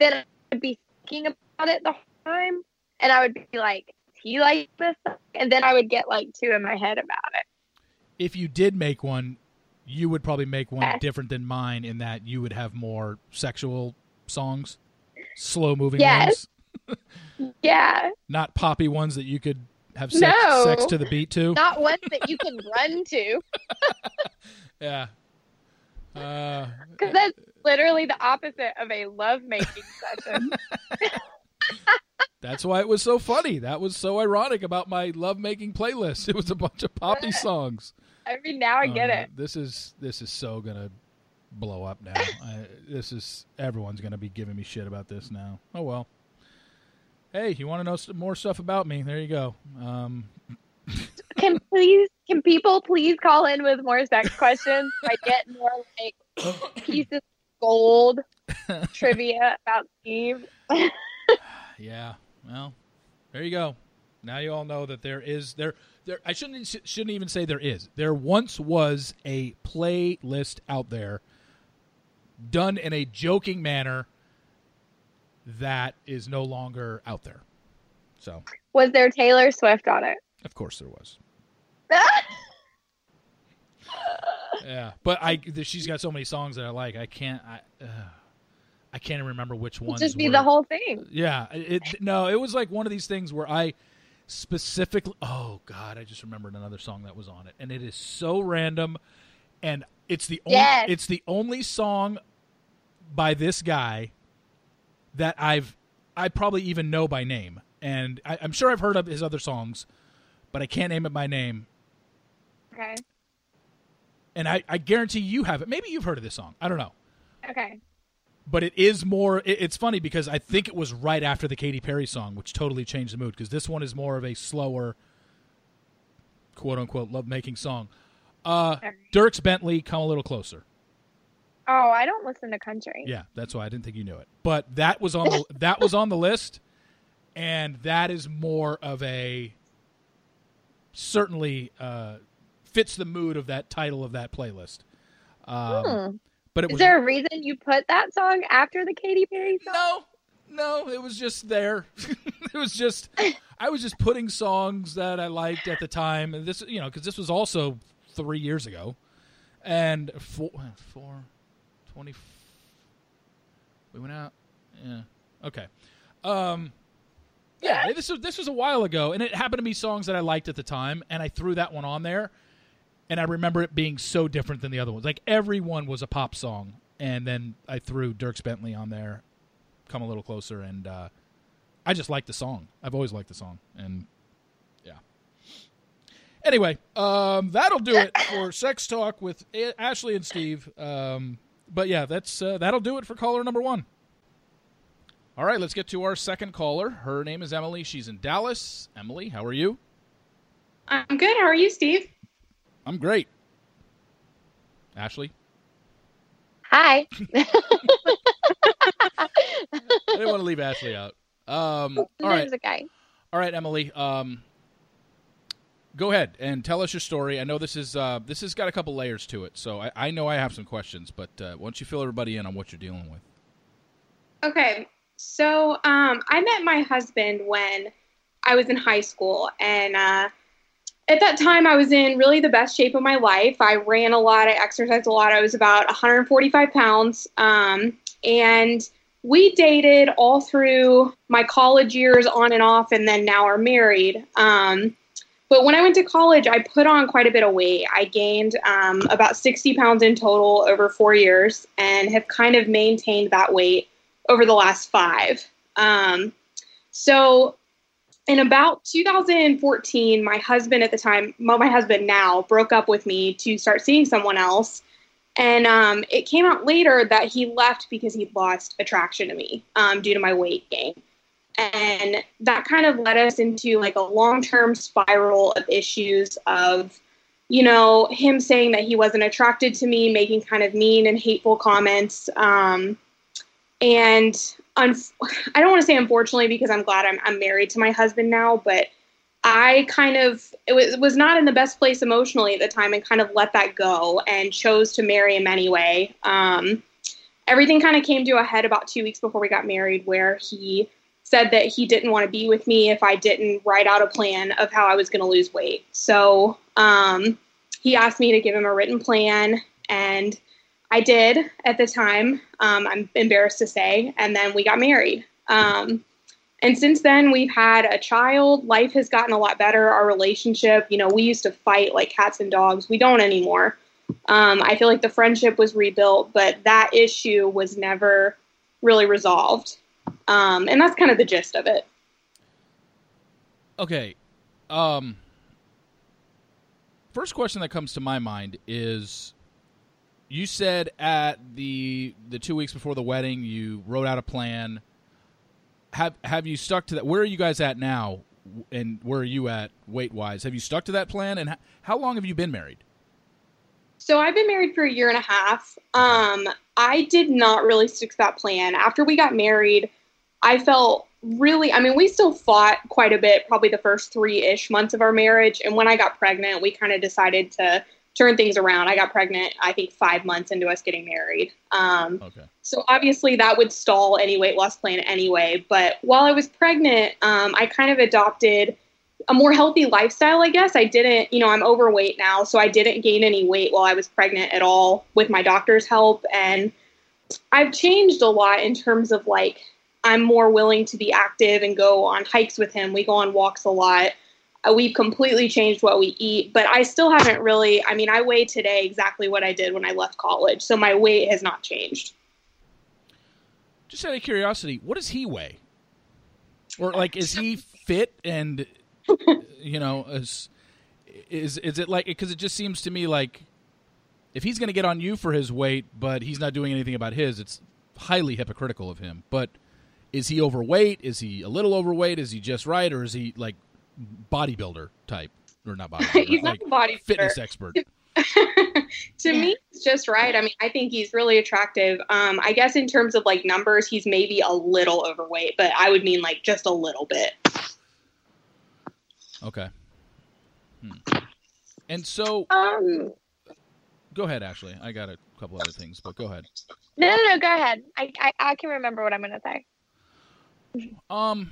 then I would be thinking about it the whole time, and I would be like, do you like this? And then I would get like two in my head about it. If you did make one, you would probably make one different than mine in that you would have more sexual songs, slow-moving ones. Yeah. Not poppy ones that you could have sex to the beat to. Not ones that you can run to. Yeah. Because that's literally the opposite of a lovemaking session. That's why it was so funny. That was so ironic about my lovemaking playlist. It was a bunch of poppy songs. I mean, now I get it. This is so going to blow up now. Everyone's going to be giving me shit about this now. Oh, well. Hey, you want to know some more stuff about me? There you go. Can people please call in with more sex questions? I get more like pieces of gold trivia about Steve. Yeah. Well, there you go. Now you all know that there is. I shouldn't even say there is. There once was a playlist out there, done in a joking manner. That is no longer out there. So, was there Taylor Swift on it? Of course there was. Yeah, but she's got so many songs that I like. I can't even remember which ones. It'll just be the whole thing. Yeah. It was like one of these things where I specifically. Oh God, I just remembered another song that was on it, and it is so random, and it's the only. It's the only song by this guy that I probably even know by name. And I'm sure I've heard of his other songs, but I can't name it by name. Okay. And I guarantee you have it. Maybe you've heard of this song. I don't know. Okay. But it is more, it's funny because I think it was right after the Katy Perry song, which totally changed the mood, because this one is more of a slower, quote-unquote, love-making song. Dierks Bentley, Come a Little Closer. Oh, I don't listen to country. Yeah, that's why I didn't think you knew it. But that was on the list, and that is more of a certainly fits the mood of that title of that playlist. But is there a reason you put that song after the Katy Perry song? No, it was just there. It was just I was just putting songs that I liked at the time, and this because this was also 3 years ago, and four. 20. We went out. Yeah. Okay. Yeah. This was a while ago, and it happened to be songs that I liked at the time, and I threw that one on there, and I remember it being so different than the other ones. Like every one was a pop song, and then I threw Dierks Bentley on there, Come a Little Closer, and I just liked the song. I've always liked the song, and yeah. Anyway, that'll do it for Sex Talk with Ashley and Steve. But yeah, that'll do it for caller number one. All right, let's get to our second caller. Her name is Emily. She's in Dallas. Emily, how are you? I'm good. How are you, Steve? I'm great. Ashley? Hi. I didn't want to leave Ashley out. All right. There's a guy. All right, Emily. go ahead and tell us your story. I know this has got a couple layers to it, so I know I have some questions, but why don't you fill everybody in on what you're dealing with? Okay, so I met my husband when I was in high school, and at that time I was in really the best shape of my life. I ran a lot, I exercised a lot. I was about 145 pounds, and we dated all through my college years on and off, and then now are married. But when I went to college, I put on quite a bit of weight. I gained about 60 pounds in total over 4 years and have kind of maintained that weight over the last 5. So in about 2014, my husband at the time, my husband now, broke up with me to start seeing someone else. And it came out later that he left because he'd lost attraction to me due to my weight gain. And that kind of led us into like a long-term spiral of issues of, you know, him saying that he wasn't attracted to me, making kind of mean and hateful comments. I don't want to say unfortunately, because I'm glad I'm married to my husband now, but I kind of, it was not in the best place emotionally at the time, and kind of let that go and chose to marry him anyway. Everything kind of came to a head about 2 weeks before we got married, where he said that he didn't want to be with me if I didn't write out a plan of how I was going to lose weight. So he asked me to give him a written plan, and I did at the time. I'm embarrassed to say. And then we got married. And since then, we've had a child. Life has gotten a lot better. Our relationship, you know, we used to fight like cats and dogs. We don't anymore. I feel like the friendship was rebuilt, but that issue was never really resolved. And that's kind of the gist of it. Okay. First question that comes to my mind is, you said at the 2 weeks before the wedding, you wrote out a plan. Have you stuck to that? Where are you guys at now? And where are you at weight-wise? Have you stuck to that plan? And how long have you been married? So I've been married for 1.5 years. I did not really stick to that plan. After we got married, I felt really, I mean, we still fought quite a bit, probably the first 3-ish months of our marriage. And when I got pregnant, we kind of decided to turn things around. I got pregnant, I think, 5 months into us getting married. Okay. So obviously that would stall any weight loss plan anyway. But while I was pregnant, I kind of adopted a more healthy lifestyle, I guess. I didn't, you know, I'm overweight now, so I didn't gain any weight while I was pregnant at all with my doctor's help. And I've changed a lot in terms of like, I'm more willing to be active and go on hikes with him. We go on walks a lot. We've completely changed what we eat, but I still haven't really, I mean, I weigh today exactly what I did when I left college. So my weight has not changed. Just out of curiosity, what does he weigh? Or like, is he fit and... you know, is it like, because it just seems to me like if he's going to get on you for his weight, but he's not doing anything about his, it's highly hypocritical of him. But is he overweight? Is he a little overweight? Is he just right? Or is he like bodybuilder type, or not bodybuilder? He's not like a bodybuilder. Fitness expert. To me, it's just right. I mean, I think he's really attractive. I guess in terms of like numbers, he's maybe a little overweight, but I would mean like just a little bit. Okay. And so, go ahead, Ashley. I got a couple other things, but go ahead. No, go ahead. I can remember what I'm going to say.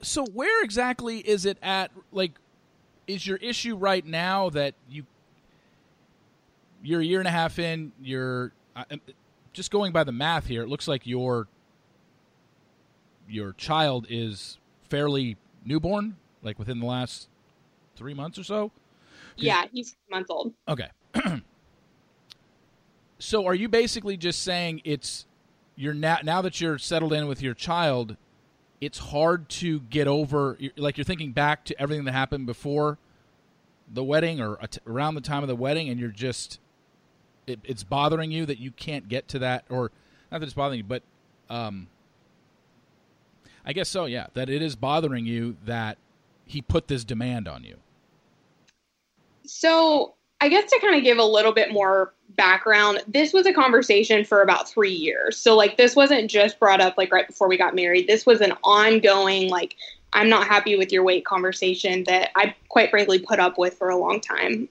So where exactly is it at? Like, is your issue right now that you're 1.5 years in, you're just going by the math here, it looks like your child is fairly newborn, like within the last 3 months or so? Yeah, he's 6 months old. Okay. So are you basically just saying now that you're settled in with your child, it's hard to get over, like you're thinking back to everything that happened before the wedding or around the time of the wedding, and you're just, it's bothering you that you can't get to that, or not that it's bothering you, but... I guess so, yeah, that it is bothering you that he put this demand on you. So I guess to kind of give a little bit more background, this was a conversation for about 3 years. So like this wasn't just brought up like right before we got married. This was an ongoing like I'm not happy with your weight conversation that I quite frankly put up with for a long time.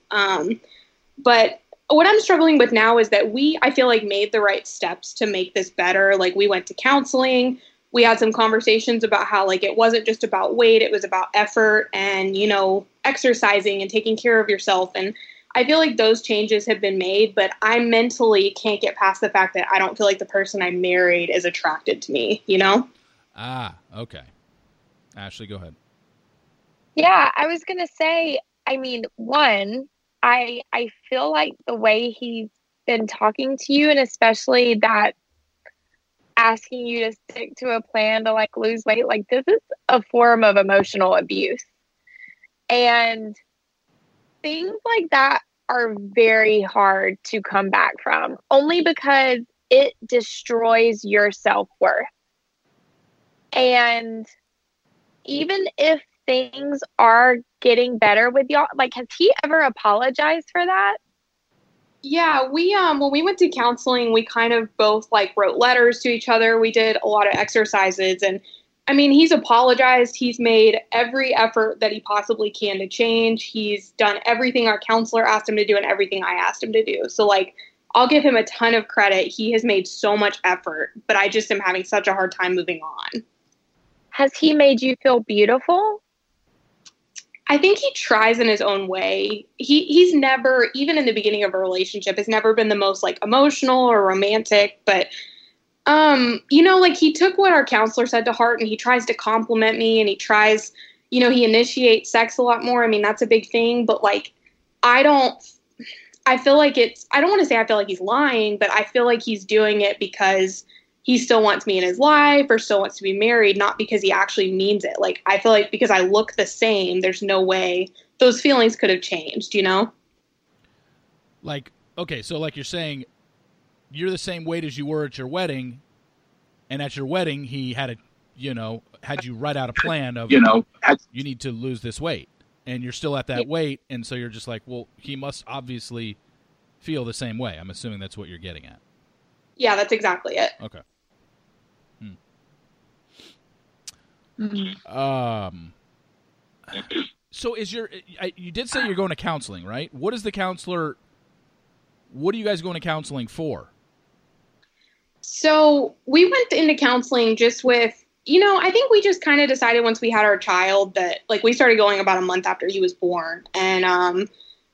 But what I'm struggling with now is that I feel like made the right steps to make this better. Like, we went to counseling, we had some conversations about how, like, it wasn't just about weight, it was about effort and, you know, exercising and taking care of yourself. And I feel like those changes have been made, but I mentally can't get past the fact that I don't feel like the person I married is attracted to me, you know? Ah, okay. Ashley, go ahead. Yeah, I was going to say, I mean, one, I feel like the way he's been talking to you, and especially that asking you to stick to a plan to, like, lose weight, like, this is a form of emotional abuse. And things like that are very hard to come back from, only because it destroys your self-worth. And even if things are getting better with y'all, like, has he ever apologized for that? Yeah, we, when we went to counseling, we kind of both, like, wrote letters to each other. We did a lot of exercises, and I mean, he's apologized. He's made every effort that he possibly can to change. He's done everything our counselor asked him to do and everything I asked him to do. So, like, I'll give him a ton of credit. He has made so much effort, but I just am having such a hard time moving on. Has he made you feel beautiful? I think he tries in his own way. He's never, even in the beginning of a relationship, has never been the most, like, emotional or romantic, but you know, like, he took what our counselor said to heart, and he tries to compliment me, and he tries, you know, he initiates sex a lot more. I mean, that's a big thing, but, like, I feel like I don't want to say I feel like he's lying, but I feel like he's doing it because he still wants me in his life or still wants to be married, not because he actually means it. Like, I feel like because I look the same, there's no way those feelings could have changed, you know? Like, okay, so, like, you're saying you're the same weight as you were at your wedding, and at your wedding he had had you write out a plan of, you need to lose this weight, and you're still at that weight, and so you're just like, well, he must obviously feel the same way. I'm assuming that's what you're getting at. Yeah, that's exactly it. Okay. Mm-hmm. So you did say you're going to counseling, right? What are you guys going to counseling for? So we went into counseling just with, I think we just kind of decided once we had our child that, like, we started going about a month after he was born. And,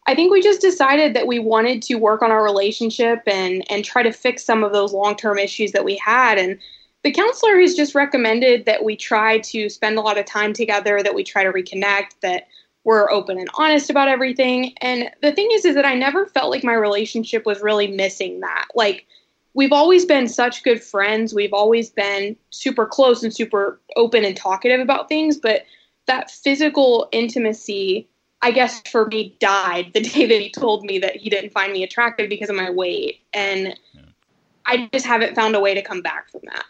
I think we just decided that we wanted to work on our relationship and try to fix some of those long-term issues that we had. And the counselor has just recommended that we try to spend a lot of time together, that we try to reconnect, that we're open and honest about everything. And the thing is that I never felt like my relationship was really missing that. Like, we've always been such good friends. We've always been super close and super open and talkative about things. But that physical intimacy, I guess, for me, died the day that he told me that he didn't find me attractive because of my weight. And yeah, I just haven't found a way to come back from that.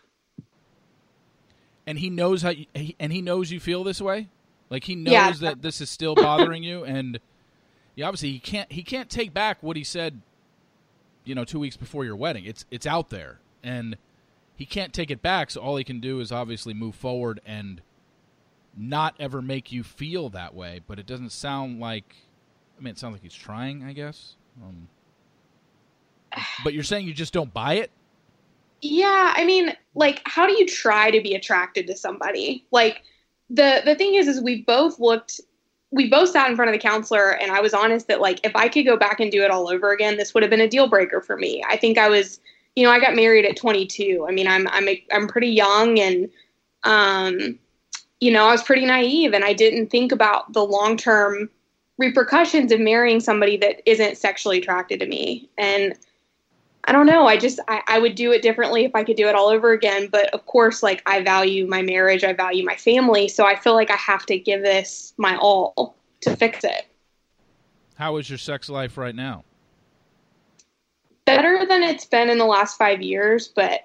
And he knows he knows you feel this way? Like, he knows that this is still bothering you, and obviously he can't take back what he said, 2 weeks before your wedding. It's out there, and he can't take it back, so all he can do is obviously move forward and not ever make you feel that way, but it doesn't sound like, it sounds like he's trying, I guess. But you're saying you just don't buy it? Yeah, how do you try to be attracted to somebody? Like, The thing is we both sat in front of the counselor, and I was honest that, like, if I could go back and do it all over again, this would have been a deal breaker for me. I think I was, I got married at 22. I mean, I'm pretty young, and, I was pretty naive, and I didn't think about the long-term repercussions of marrying somebody that isn't sexually attracted to me. And I don't know. I would do it differently if I could do it all over again. But of course, like, I value my marriage. I value my family. So I feel like I have to give this my all to fix it. How is your sex life right now? Better than it's been in the last 5 years, but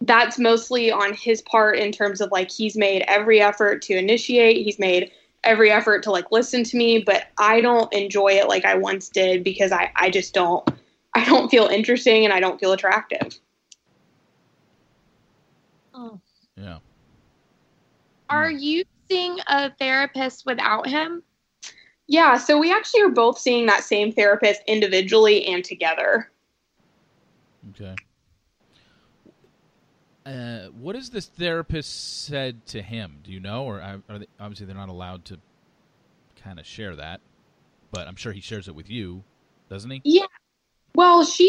that's mostly on his part in terms of, like, he's made every effort to initiate. He's made every effort to, like, listen to me, but I don't enjoy it like I once did because I just don't. I don't feel interesting, and I don't feel attractive. Oh. Yeah. Are you seeing a therapist without him? Yeah, so we actually are both seeing that same therapist individually and together. Okay. What has this therapist said to him? Do you know? Or are they, obviously they're not allowed to kind of share that, but I'm sure he shares it with you, doesn't he? Yeah. Well, she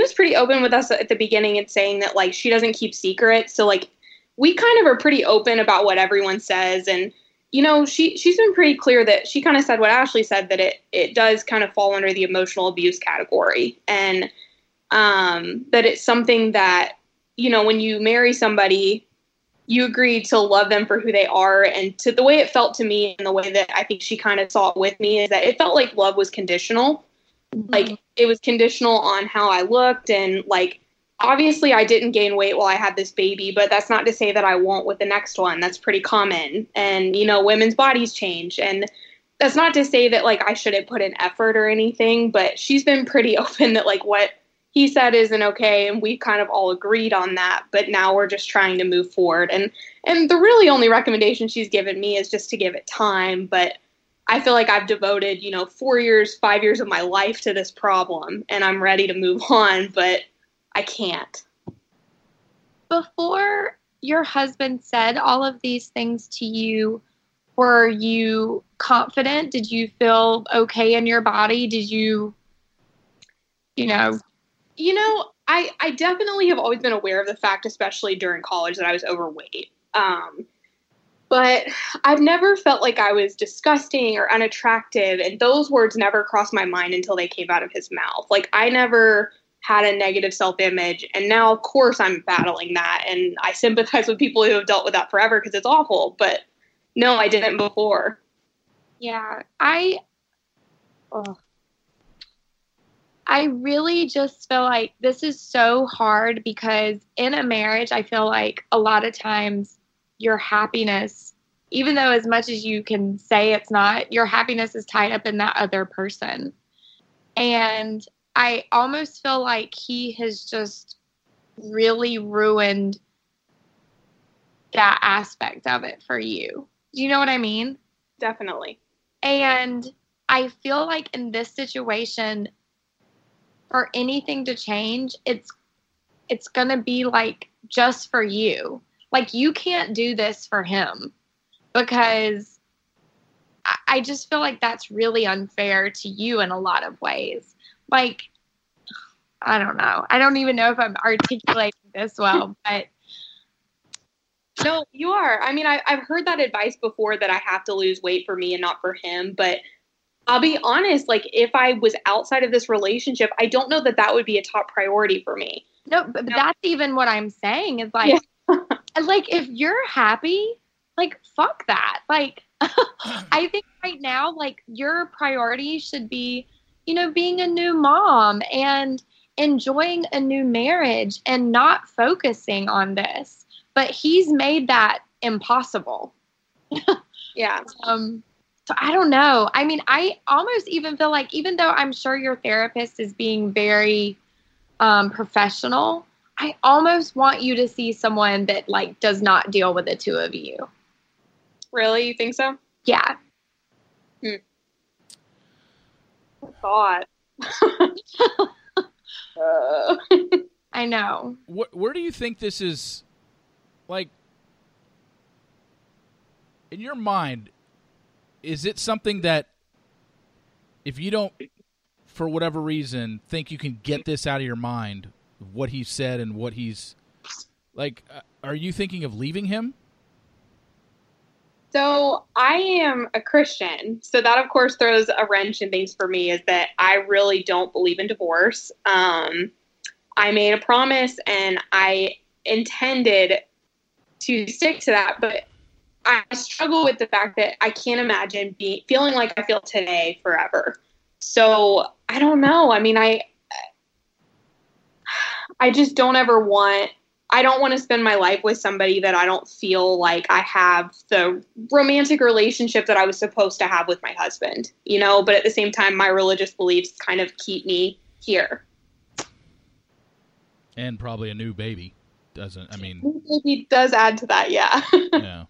was pretty open with us at the beginning and saying that, like, she doesn't keep secrets. So, like, we kind of are pretty open about what everyone says. And, you know, she's been pretty clear that she kind of said what Ashley said, that it does kind of fall under the emotional abuse category. And that it's something that, you know, when you marry somebody, you agree to love them for who they are. And to the way it felt to me and the way that I think she kind of saw it with me is that it felt like love was conditional. Like, it was conditional on how I looked, and, like, obviously I didn't gain weight while I had this baby, but that's not to say that I won't with the next one. That's pretty common. And, you know, women's bodies change. And that's not to say that, like, I shouldn't put in effort or anything, but she's been pretty open that, like, what he said isn't okay. And we kind of all agreed on that, but now we're just trying to move forward. And the really only recommendation she's given me is just to give it time, but I feel like I've devoted, you know, 5 years of my life to this problem, and I'm ready to move on, but I can't. Before your husband said all of these things to you, were you confident? Did you feel okay in your body? Did you, you know? You know, I definitely have always been aware of the fact, especially during college, that I was overweight. But I've never felt like I was disgusting or unattractive, and those words never crossed my mind until they came out of his mouth. Like, I never had a negative self-image, and now, of course, I'm battling that, and I sympathize with people who have dealt with that forever because it's awful, but no, I didn't before. Yeah, I really just feel like this is so hard because in a marriage, I feel like a lot of times, your happiness, even though as much as you can say it's not, your happiness is tied up in that other person. And I almost feel like he has just really ruined that aspect of it for you. Do you know what I mean? Definitely. And I feel like in this situation, for anything to change, it's going to be like just for you. Like, you can't do this for him, because I just feel like that's really unfair to you in a lot of ways. Like, I don't know. I don't even know if I'm articulating this well, but. No, you are. I mean, I've heard that advice before, that I have to lose weight for me and not for him. But I'll be honest, like, if I was outside of this relationship, I don't know that that would be a top priority for me. No, but that's even what I'm saying is, like. Yeah. Like, if you're happy, like, fuck that. Like, I think right now, like, your priority should be, you know, being a new mom and enjoying a new marriage and not focusing on this. But he's made that impossible. Yeah. So I don't know. I mean, I almost even feel like, even though I'm sure your therapist is being very professional, I almost want you to see someone that, like, does not deal with the two of you. Really? You think so? Yeah. Thought. I know. Where do you think this is, like, in your mind, is it something that if you don't, for whatever reason, think you can get this out of your mind, what he said and what he's like, are you thinking of leaving him? So I am a Christian. So that, of course, throws a wrench in things for me, is that I really don't believe in divorce. I made a promise and I intended to stick to that, but I struggle with the fact that I can't imagine feeling like I feel today forever. So I don't know. I mean, I just don't ever want, I don't want to spend my life with somebody that I don't feel like I have the romantic relationship that I was supposed to have with my husband, you know, but at the same time, my religious beliefs kind of keep me here. And probably a new baby doesn't, I mean. New baby does add to that, yeah. Yeah.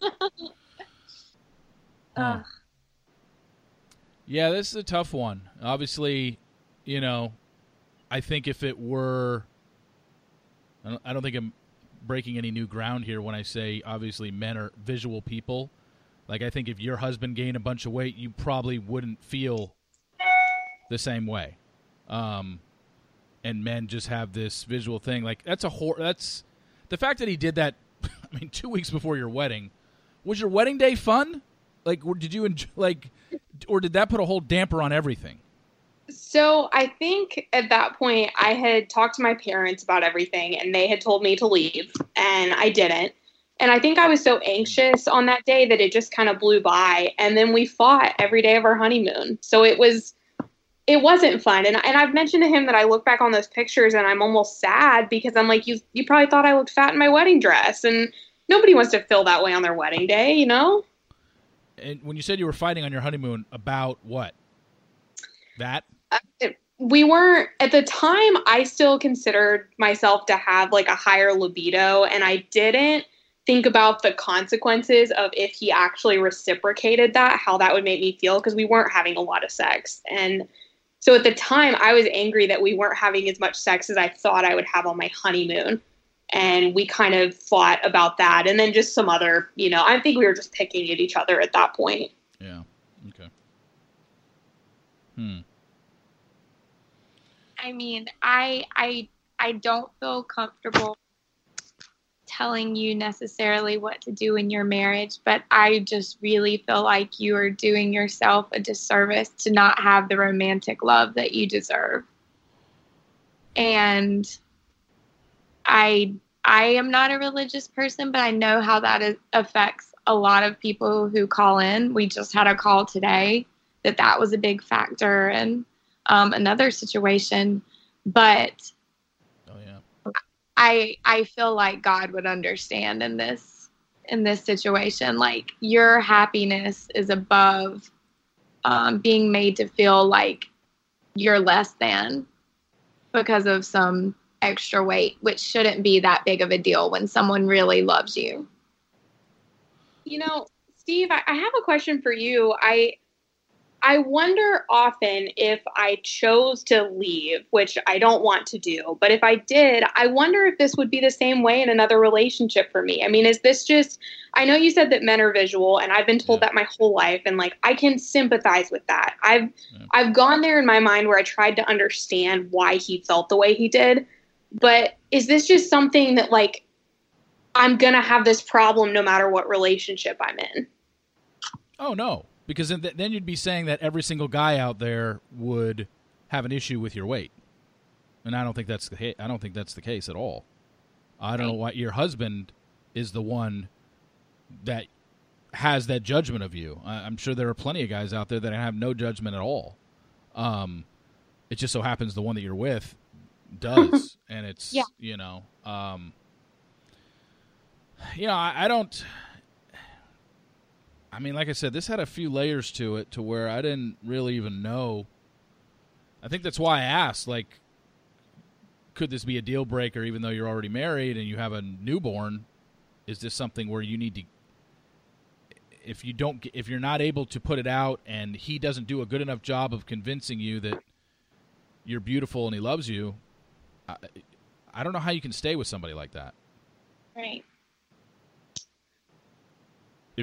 Ugh. Yeah, this is a tough one. Obviously, you know, I think if it were, I don't think I'm breaking any new ground here when I say obviously men are visual people. Like, I think if your husband gained a bunch of weight, you probably wouldn't feel the same way. And men just have this visual thing. Like, that's a that's the fact that he did that. I mean, 2 weeks before your wedding. Was your wedding day fun? Like, did you enjoy, like, or did that put a whole damper on everything? So I think at that point I had talked to my parents about everything and they had told me to leave and I didn't. And I think I was so anxious on that day that it just kind of blew by. And then we fought every day of our honeymoon. So it wasn't fun. And I've mentioned to him that I look back on those pictures and I'm almost sad because I'm like, you probably thought I looked fat in my wedding dress. And nobody wants to feel that way on their wedding day, you know? And when you said you were fighting on your honeymoon, about what? That? We weren't, at the time, I still considered myself to have like a higher libido, and I didn't think about the consequences of if he actually reciprocated that, how that would make me feel, because we weren't having a lot of sex. And so at the time, I was angry that we weren't having as much sex as I thought I would have on my honeymoon. And we kind of fought about that. And then just some other, you know, I think we were just picking at each other at that point. Yeah. Okay. I mean, I don't feel comfortable telling you necessarily what to do in your marriage, but I just really feel like you are doing yourself a disservice to not have the romantic love that you deserve. And I am not a religious person, but I know how that affects a lot of people who call in. We just had a call today that was a big factor and another situation, but I feel like God would understand in this situation. Like, your happiness is above being made to feel like you're less than because of some extra weight, which shouldn't be that big of a deal when someone really loves you. You know, Steve, I have a question for you. I wonder often if I chose to leave, which I don't want to do, but if I did, I wonder if this would be the same way in another relationship for me. I mean, is this just, I know you said that men are visual and I've been told that my whole life, and like, I can sympathize with that. I've gone there in my mind where I tried to understand why he felt the way he did, but is this just something that, like, I'm going to have this problem no matter what relationship I'm in? Oh, no. Because then you'd be saying that every single guy out there would have an issue with your weight, and I don't think that's the case at all. I don't know why your husband is the one that has that judgment of you. I'm sure there are plenty of guys out there that have no judgment at all. It just so happens the one that you're with does, and it's you know, I don't. I mean, like I said, this had a few layers to it to where I didn't really even know. I think that's why I asked, like, could this be a deal breaker even though you're already married and you have a newborn? Is this something where you need to, if you're not able to put it out and he doesn't do a good enough job of convincing you that you're beautiful and he loves you, I don't know how you can stay with somebody like that. Right.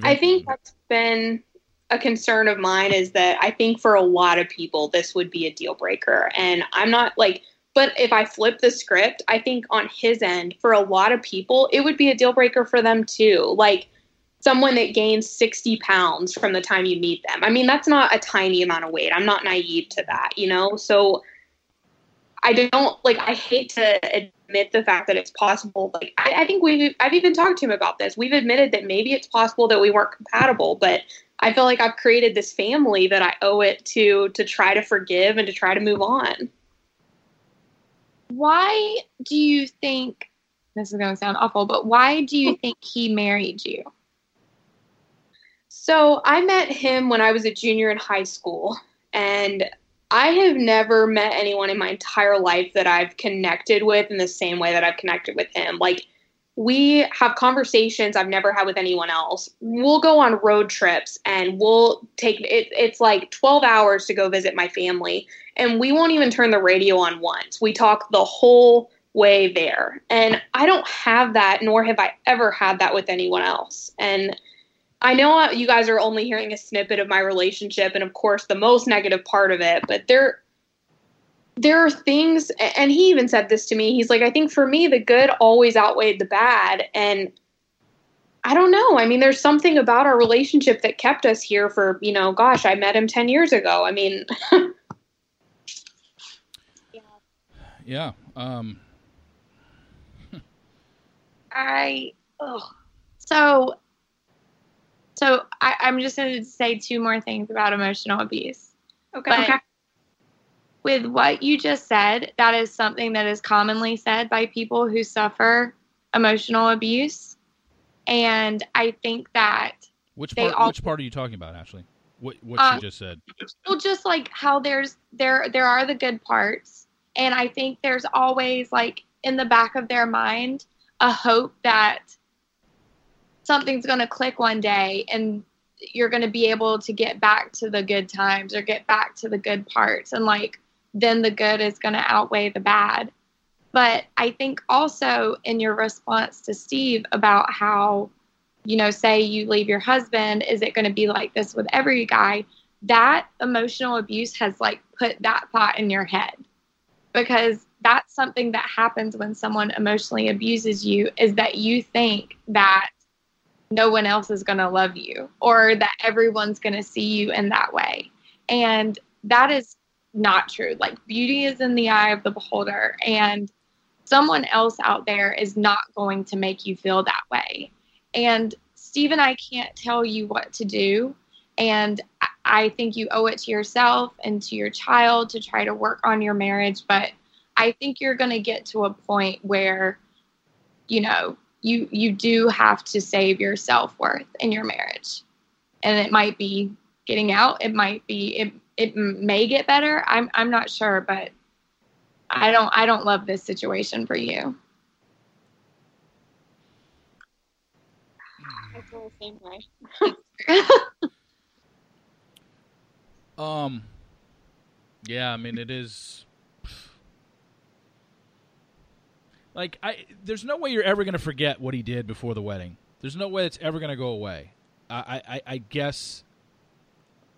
I think that's been a concern of mine, is that I think for a lot of people, this would be a deal breaker. And I'm not like, but if I flip the script, I think on his end, for a lot of people, it would be a deal breaker for them too. Like, someone that gains 60 pounds from the time you meet them. I mean, that's not a tiny amount of weight. I'm not naive to that, you know? So I hate to admit the fact that it's possible. Like, I think I've even talked to him about this. We've admitted that maybe it's possible that we weren't compatible, but I feel like I've created this family that I owe it to try to forgive and to try to move on. Why do you think, this is going to sound awful, but why do you think he married you? So I met him when I was a junior in high school, and I have never met anyone in my entire life that I've connected with in the same way that I've connected with him. Like, we have conversations I've never had with anyone else. We'll go on road trips and we'll take it. It's like 12 hours to go visit my family, and we won't even turn the radio on once. We talk the whole way there. And I don't have that, nor have I ever had that with anyone else. And I know you guys are only hearing a snippet of my relationship and, of course, the most negative part of it, but there are things, and he even said this to me, he's like, I think for me, the good always outweighed the bad, and I don't know. I mean, there's something about our relationship that kept us here for, you know, gosh, I met him 10 years ago. I mean. Yeah. So I'm just going to say two more things about emotional abuse. Okay. With what you just said, that is something that is commonly said by people who suffer emotional abuse. And I think that which part are you talking about, Ashley? What you just said? Well, just like how there are the good parts. And I think there's always, like, in the back of their mind, a hope that something's going to click one day and you're going to be able to get back to the good times or get back to the good parts. And, like, then the good is going to outweigh the bad. But I think also in your response to Steve about how, you know, say you leave your husband, is it going to be like this with every guy? That emotional abuse has, like, put that thought in your head, because that's something that happens when someone emotionally abuses you, is that you think that no one else is going to love you or that everyone's going to see you in that way. And that is not true. Like, beauty is in the eye of the beholder, and someone else out there is not going to make you feel that way. And Steve and I can't tell you what to do. And I think you owe it to yourself and to your child to try to work on your marriage. But I think you're going to get to a point where, you know, you do have to save your self-worth in your marriage. And it might be getting out. It might be, it may get better. I'm not sure, but I don't love this situation for you. I feel the same way. Yeah, I mean, it is. Like, there's no way you're ever going to forget what he did before the wedding. There's no way it's ever going to go away. I guess,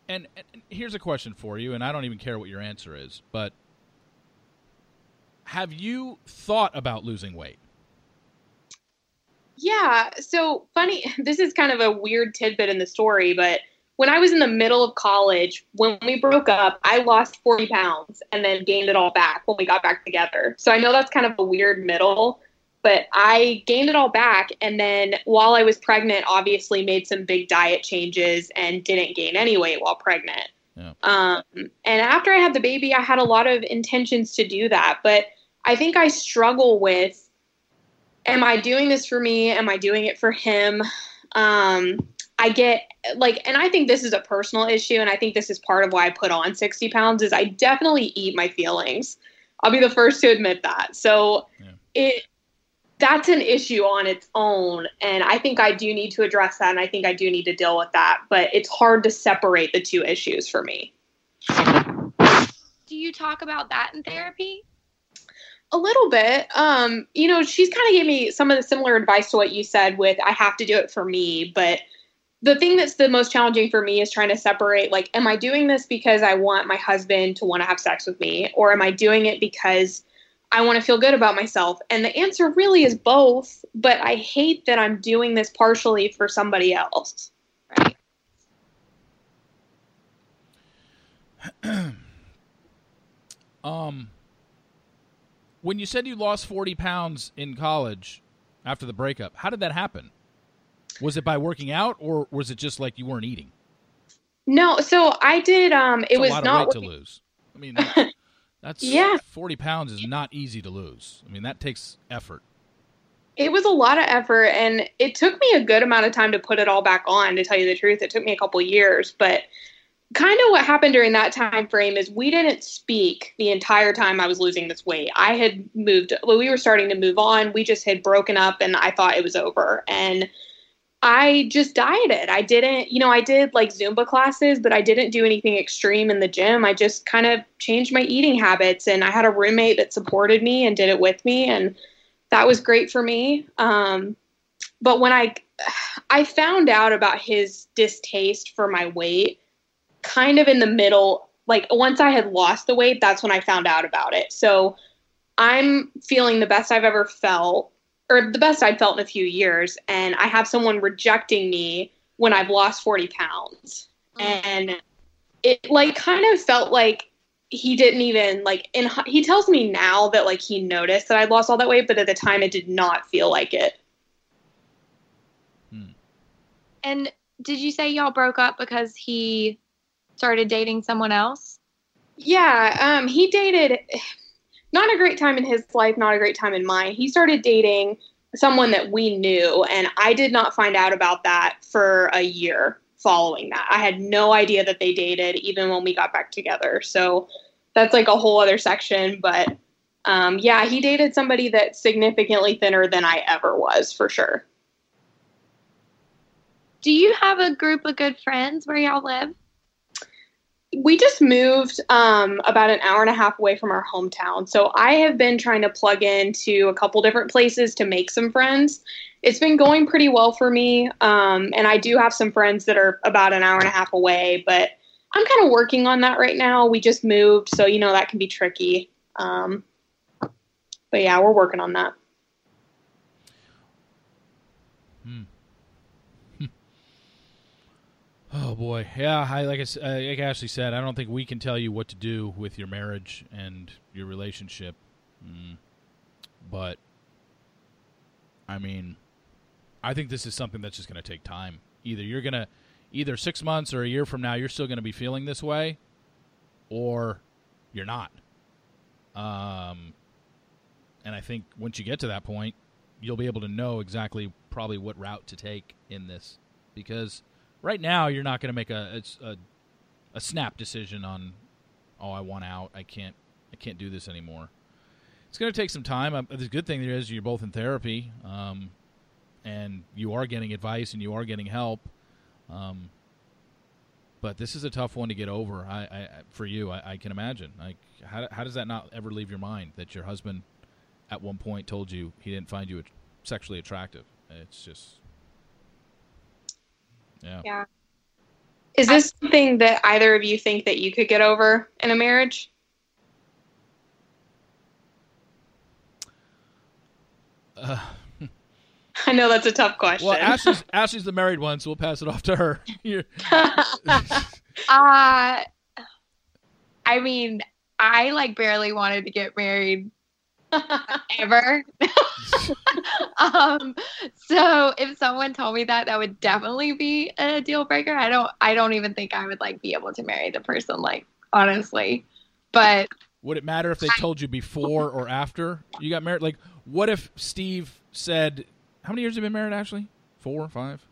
and here's a question for you, and I don't even care what your answer is, but have you thought about losing weight? Yeah, so funny, this is kind of a weird tidbit in the story, but when I was in the middle of college, when we broke up, I lost 40 pounds and then gained it all back when we got back together. So I know that's kind of a weird middle, but I gained it all back. And then while I was pregnant, obviously made some big diet changes and didn't gain any weight while pregnant. Yeah. And after I had the baby, I had a lot of intentions to do that. But I think I struggle with, am I doing this for me? Am I doing it for him? I get, like, and I think this is a personal issue, and I think this is part of why I put on 60 pounds, is I definitely eat my feelings. I'll be the first to admit that. So yeah. That's an issue on its own, and I think I do need to address that, and I think I do need to deal with that, but it's hard to separate the two issues for me. Do you talk about that in therapy? A little bit. You know, she's kind of gave me some of the similar advice to what you said with, I have to do it for me, but the thing that's the most challenging for me is trying to separate, like, am I doing this because I want my husband to want to have sex with me, or am I doing it because I want to feel good about myself? And the answer really is both, but I hate that I'm doing this partially for somebody else. Right. When you said you lost 40 pounds in college after the breakup, how did that happen? Was it by working out, or was it just like you weren't eating? No, so I did. It was not weight to lose. I mean, that's yeah. 40 pounds is not easy to lose. I mean, that takes effort. It was a lot of effort, and it took me a good amount of time to put it all back on. To tell you the truth, it took me a couple years, but kind of what happened during that time frame is we didn't speak the entire time I was losing this weight. I had moved, well, we were starting to move on. We just had broken up and I thought it was over. And I just dieted. I didn't, you know, I did like Zumba classes, but I didn't do anything extreme in the gym. I just kind of changed my eating habits, and I had a roommate that supported me and did it with me. And that was great for me. But when I found out about his distaste for my weight, kind of in the middle, like once I had lost the weight, that's when I found out about it. So I'm feeling the best I've ever felt, or the best I'd felt in a few years. And I have someone rejecting me when I've lost 40 pounds. And it like kind of felt like he didn't even like, and he tells me now that like he noticed that I lost all that weight, but at the time it did not feel like it. And did you say y'all broke up because he started dating someone else? Yeah, he dated, not a great time in his life, not a great time in mine. He started dating someone that we knew, and I did not find out about that for a year following that. I had no idea that they dated, even when we got back together. So that's like a whole other section. But yeah, he dated somebody that's significantly thinner than I ever was, for sure. Do you have a group of good friends where y'all live? We just moved about an hour and a half away from our hometown. So I have been trying to plug into a couple different places to make some friends. It's been going pretty well for me. And I do have some friends that are about an hour and a half away, but I'm kind of working on that right now. We just moved, so, you know, that can be tricky. But yeah, we're working on that. Oh boy, yeah. Like Ashley said, I don't think we can tell you what to do with your marriage and your relationship. But I mean, I think this is something that's just going to take time. Either 6 months or a year from now, you're still going to be feeling this way, or you're not. And I think once you get to that point, you'll be able to know exactly probably what route to take in this, because right now, you're not going to make a snap decision on, oh, I want out. I can't do this anymore. It's going to take some time. The good thing there is you're both in therapy, and you are getting advice and you are getting help. But this is a tough one to get over. For you, I can imagine. Like, how does that not ever leave your mind that your husband at one point told you he didn't find you sexually attractive? It's just. Yeah. Is this something that either of you think that you could get over in a marriage? I know that's a tough question. Well, Ashley's the married one, so we'll pass it off to her. I mean, I like barely wanted to get married ever. So if someone told me that would definitely be a deal breaker. I don't even think I would like be able to marry the person, like, honestly. But would it matter if they told you before or after you got married? Like, what if Steve said, how many years have you been married, Ashley? 4 or 5?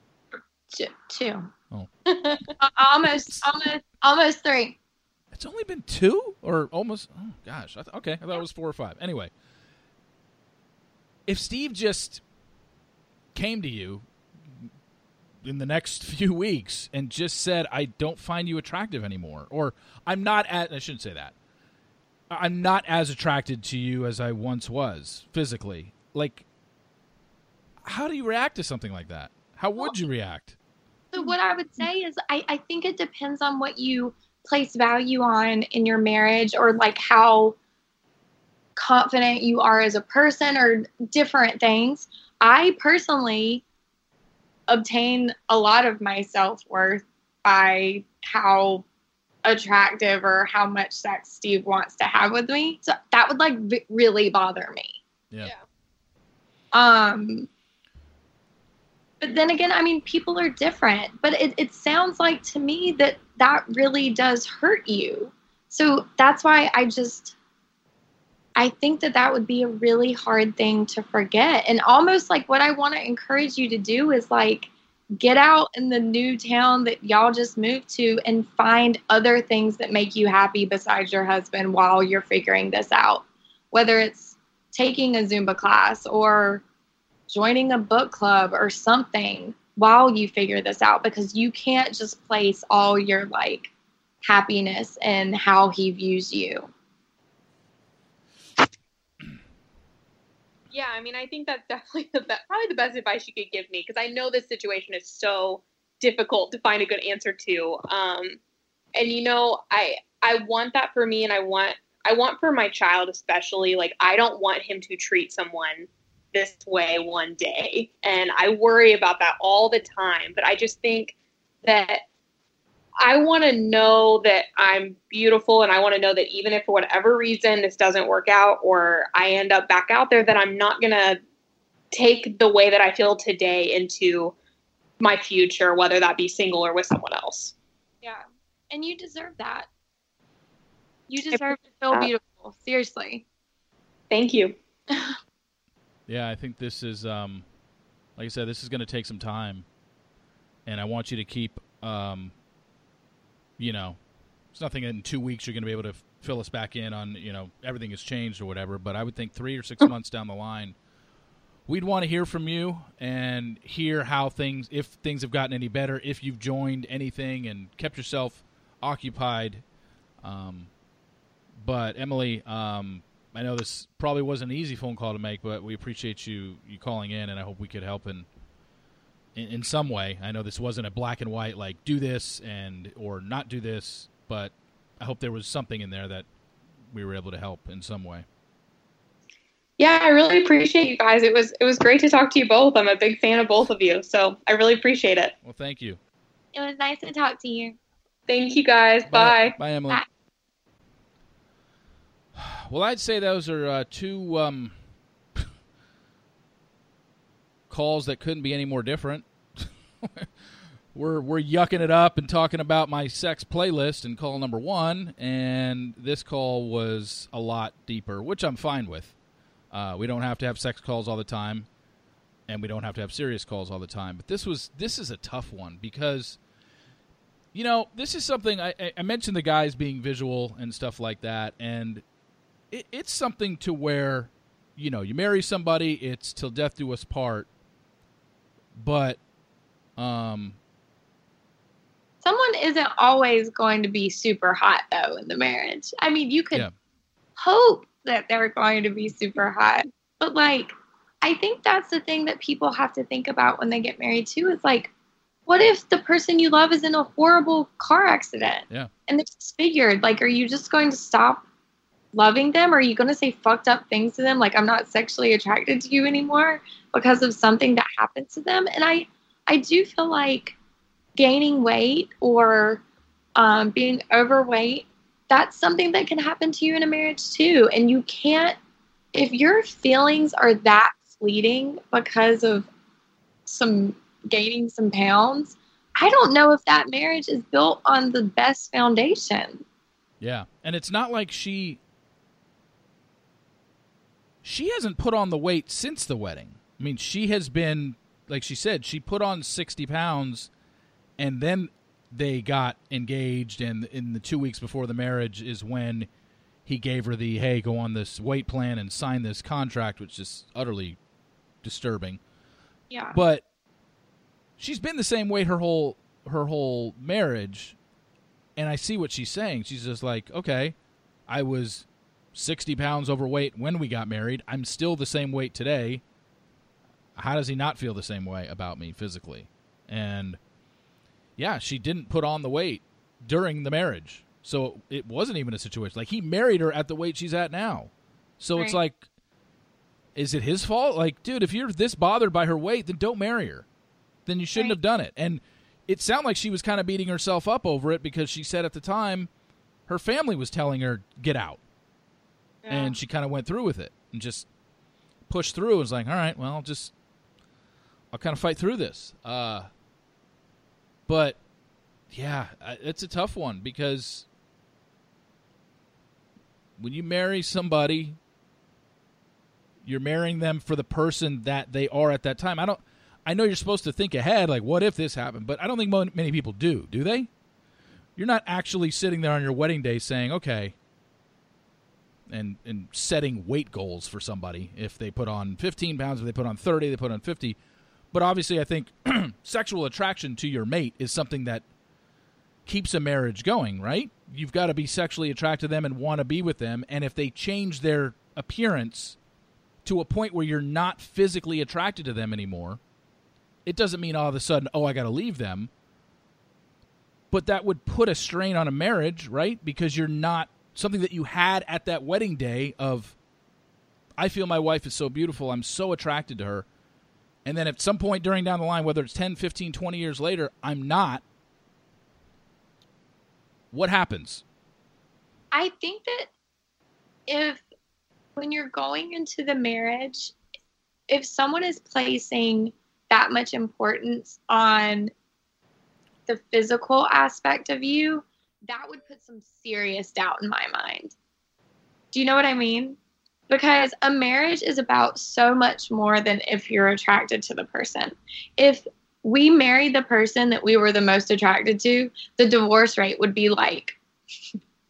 2. Oh. Almost 3. It's only been 2 or almost. Oh gosh. Okay. I thought it was 4 or 5. Anyway. If Steve just came to you in the next few weeks and just said, I don't find you attractive anymore, or I shouldn't say that. I'm not as attracted to you as I once was physically. Like, how do you react to something like that? How would you react? So what I would say is I think it depends on what you place value on in your marriage, or like how confident you are as a person, or different things. I personally obtain a lot of my self-worth by how attractive or how much sex Steve wants to have with me. So that would like really bother me. Yeah. But then again, I mean, people are different, but it sounds like to me that really does hurt you. So that's why I think that would be a really hard thing to forget. And almost like what I want to encourage you to do is like, get out in the new town that y'all just moved to and find other things that make you happy besides your husband while you're figuring this out. Whether it's taking a Zumba class or joining a book club or something while you figure this out, because you can't just place all your like happiness in how he views you. Yeah, I mean, I think that's definitely probably the best advice you could give me, because I know this situation is so difficult to find a good answer to. And you know, I want that for me, and I want for my child especially. Like, I don't want him to treat someone this way one day, and I worry about that all the time. But I just think that I want to know that I'm beautiful, and I want to know that even if for whatever reason this doesn't work out or I end up back out there, that I'm not going to take the way that I feel today into my future, whether that be single or with someone else. Yeah. And you deserve that. You deserve to feel beautiful. Seriously. Thank you. Yeah, I think this is, like I said, this is going to take some time, and I want you to keep, you know, it's nothing in 2 weeks you're going to be able to fill us back in on, you know, everything has changed or whatever, but I would think 3 or 6 months down the line, we'd want to hear from you and hear how things, if things have gotten any better, if you've joined anything and kept yourself occupied. But Emily, I know this probably wasn't an easy phone call to make, but we appreciate you calling in, and I hope we could help in some way. I know this wasn't a black and white, like, do this and or not do this, but I hope there was something in there that we were able to help in some way. Yeah, I really appreciate you guys. It was great to talk to you both. I'm a big fan of both of you, so I really appreciate it. Well, thank you. It was nice to talk to you. Thank you, guys. Bye. Bye, Emily. Bye. Well, I'd say those are two calls that couldn't be any more different. We're yucking it up and talking about my sex playlist in call number one, and this call was a lot deeper, which I'm fine with. We don't have to have sex calls all the time, and we don't have to have serious calls all the time. But this is a tough one because, you know, this is something I mentioned the guys being visual and stuff like that, and it's something to where, you know, you marry somebody, it's till death do us part, but someone isn't always going to be super hot, though, in the marriage. I mean, you could hope that they're going to be super hot, but, like, I think that's the thing that people have to think about when they get married, too, is, like, what if the person you love is in a horrible car accident and they're disfigured? Like, are you just going to stop loving them? Or are you going to say fucked up things to them? Like, I'm not sexually attracted to you anymore because of something that happened to them. And I do feel like gaining weight or being overweight, that's something that can happen to you in a marriage too. And you can't, if your feelings are that fleeting because of some gaining some pounds, I don't know if that marriage is built on the best foundation. Yeah. And it's not like she hasn't put on the weight since the wedding. I mean, she has been, like she said, she put on 60 pounds and then they got engaged. And in the 2 weeks before the marriage is when he gave her the, hey, go on this weight plan and sign this contract, which is utterly disturbing. Yeah. But she's been the same way her whole marriage, and I see what she's saying. She's just like, okay, I was 60 pounds overweight when we got married. I'm still the same weight today. How does he not feel the same way about me physically? And, yeah, she didn't put on the weight during the marriage, so it wasn't even a situation. Like, he married her at the weight she's at now. So It's like, is it his fault? Like, dude, if you're this bothered by her weight, then don't marry her. Then you shouldn't have done it. And it sounded like she was kind of beating herself up over it because she said at the time her family was telling her, get out. Yeah. And she kind of went through with it and just pushed through. It was like, all right, well, I'll kind of fight through this. But, yeah, it's a tough one because when you marry somebody, you're marrying them for the person that they are at that time. I know you're supposed to think ahead, like, what if this happened? But I don't think many people do, do they? You're not actually sitting there on your wedding day saying, okay, and setting weight goals for somebody. If they put on 15 pounds, if they put on 30, they put on 50. But obviously I think sexual attraction to your mate is something that keeps a marriage going, right? You've got to be sexually attracted to them and want to be with them. And if they change their appearance to a point where you're not physically attracted to them anymore, it doesn't mean all of a sudden, oh, I got to leave them. But that would put a strain on a marriage, right? Because you're not something that you had at that wedding day of, I feel my wife is so beautiful, I'm so attracted to her. And then at some point during down the line, whether it's 10, 15, 20 years later, I'm not. What happens? I think that if when you're going into the marriage, if someone is placing that much importance on the physical aspect of you, that would put some serious doubt in my mind. Do you know what I mean? Because a marriage is about so much more than if you're attracted to the person. If we married the person that we were the most attracted to, the divorce rate would be like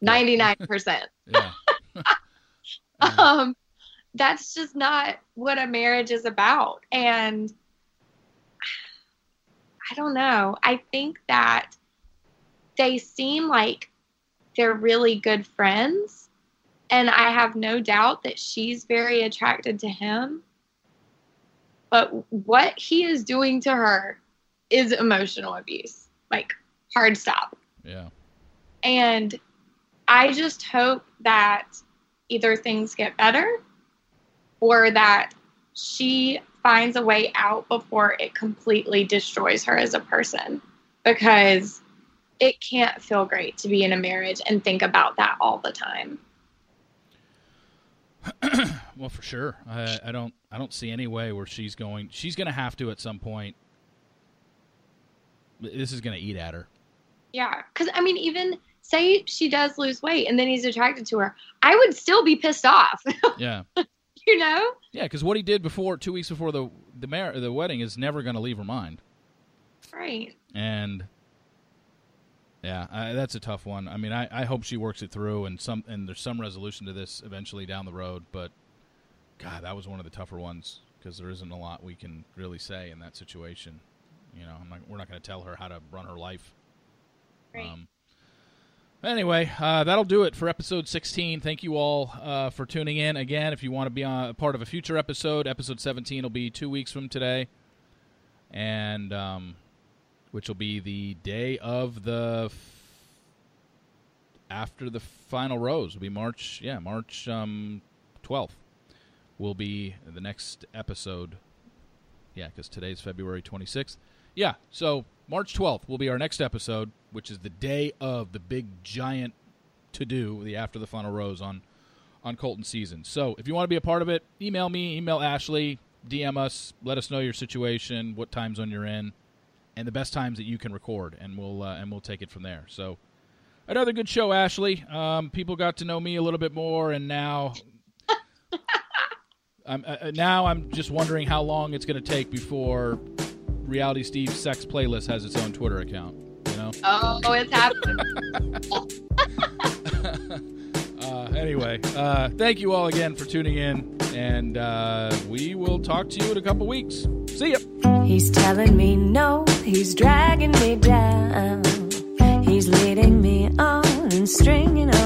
99%. Yeah. That's just not what a marriage is about. And I don't know. I think that they seem like they're really good friends. And I have no doubt that she's very attracted to him. But what he is doing to her is emotional abuse. Like, hard stop. Yeah. And I just hope that either things get better or that she finds a way out before it completely destroys her as a person. Because it can't feel great to be in a marriage and think about that all the time. Well, for sure. I don't see any way where she's going to have to at some point. This is going to eat at her. Yeah. Cause I mean, even say she does lose weight and then he's attracted to her, I would still be pissed off. Yeah. You know? Yeah. Cause what he did before, 2 weeks before the wedding is never going to leave her mind. Right. And yeah, that's a tough one. I mean, I hope she works it through and there's some resolution to this eventually down the road. But, God, that was one of the tougher ones because there isn't a lot we can really say in that situation. You know, we're not going to tell her how to run her life. Right. Anyway, that'll do it for episode 16. Thank you all for tuning in. Again, if you want to be a part of a future episode, episode 17 will be 2 weeks from today. And which will be the day of the after the final rose. It'll be March 12th will be the next episode. Yeah, because today's February 26th. Yeah, so March 12th will be our next episode, which is the day of the big giant to-do, the after the final rose on Colton season. So if you want to be a part of it, email me, email Ashley, DM us, let us know your situation, what time zone you're in, and the best times that you can record, and we'll take it from there. So another good show, Ashley. People got to know me a little bit more, and now I'm just wondering how long it's going to take before Reality Steve's Sex Playlist has its own Twitter account. You know? Oh, it's happening. Anyway, thank you all again for tuning in, and we will talk to you in a couple weeks. See ya. He's telling me no, he's dragging me down. He's leading me on and stringing on.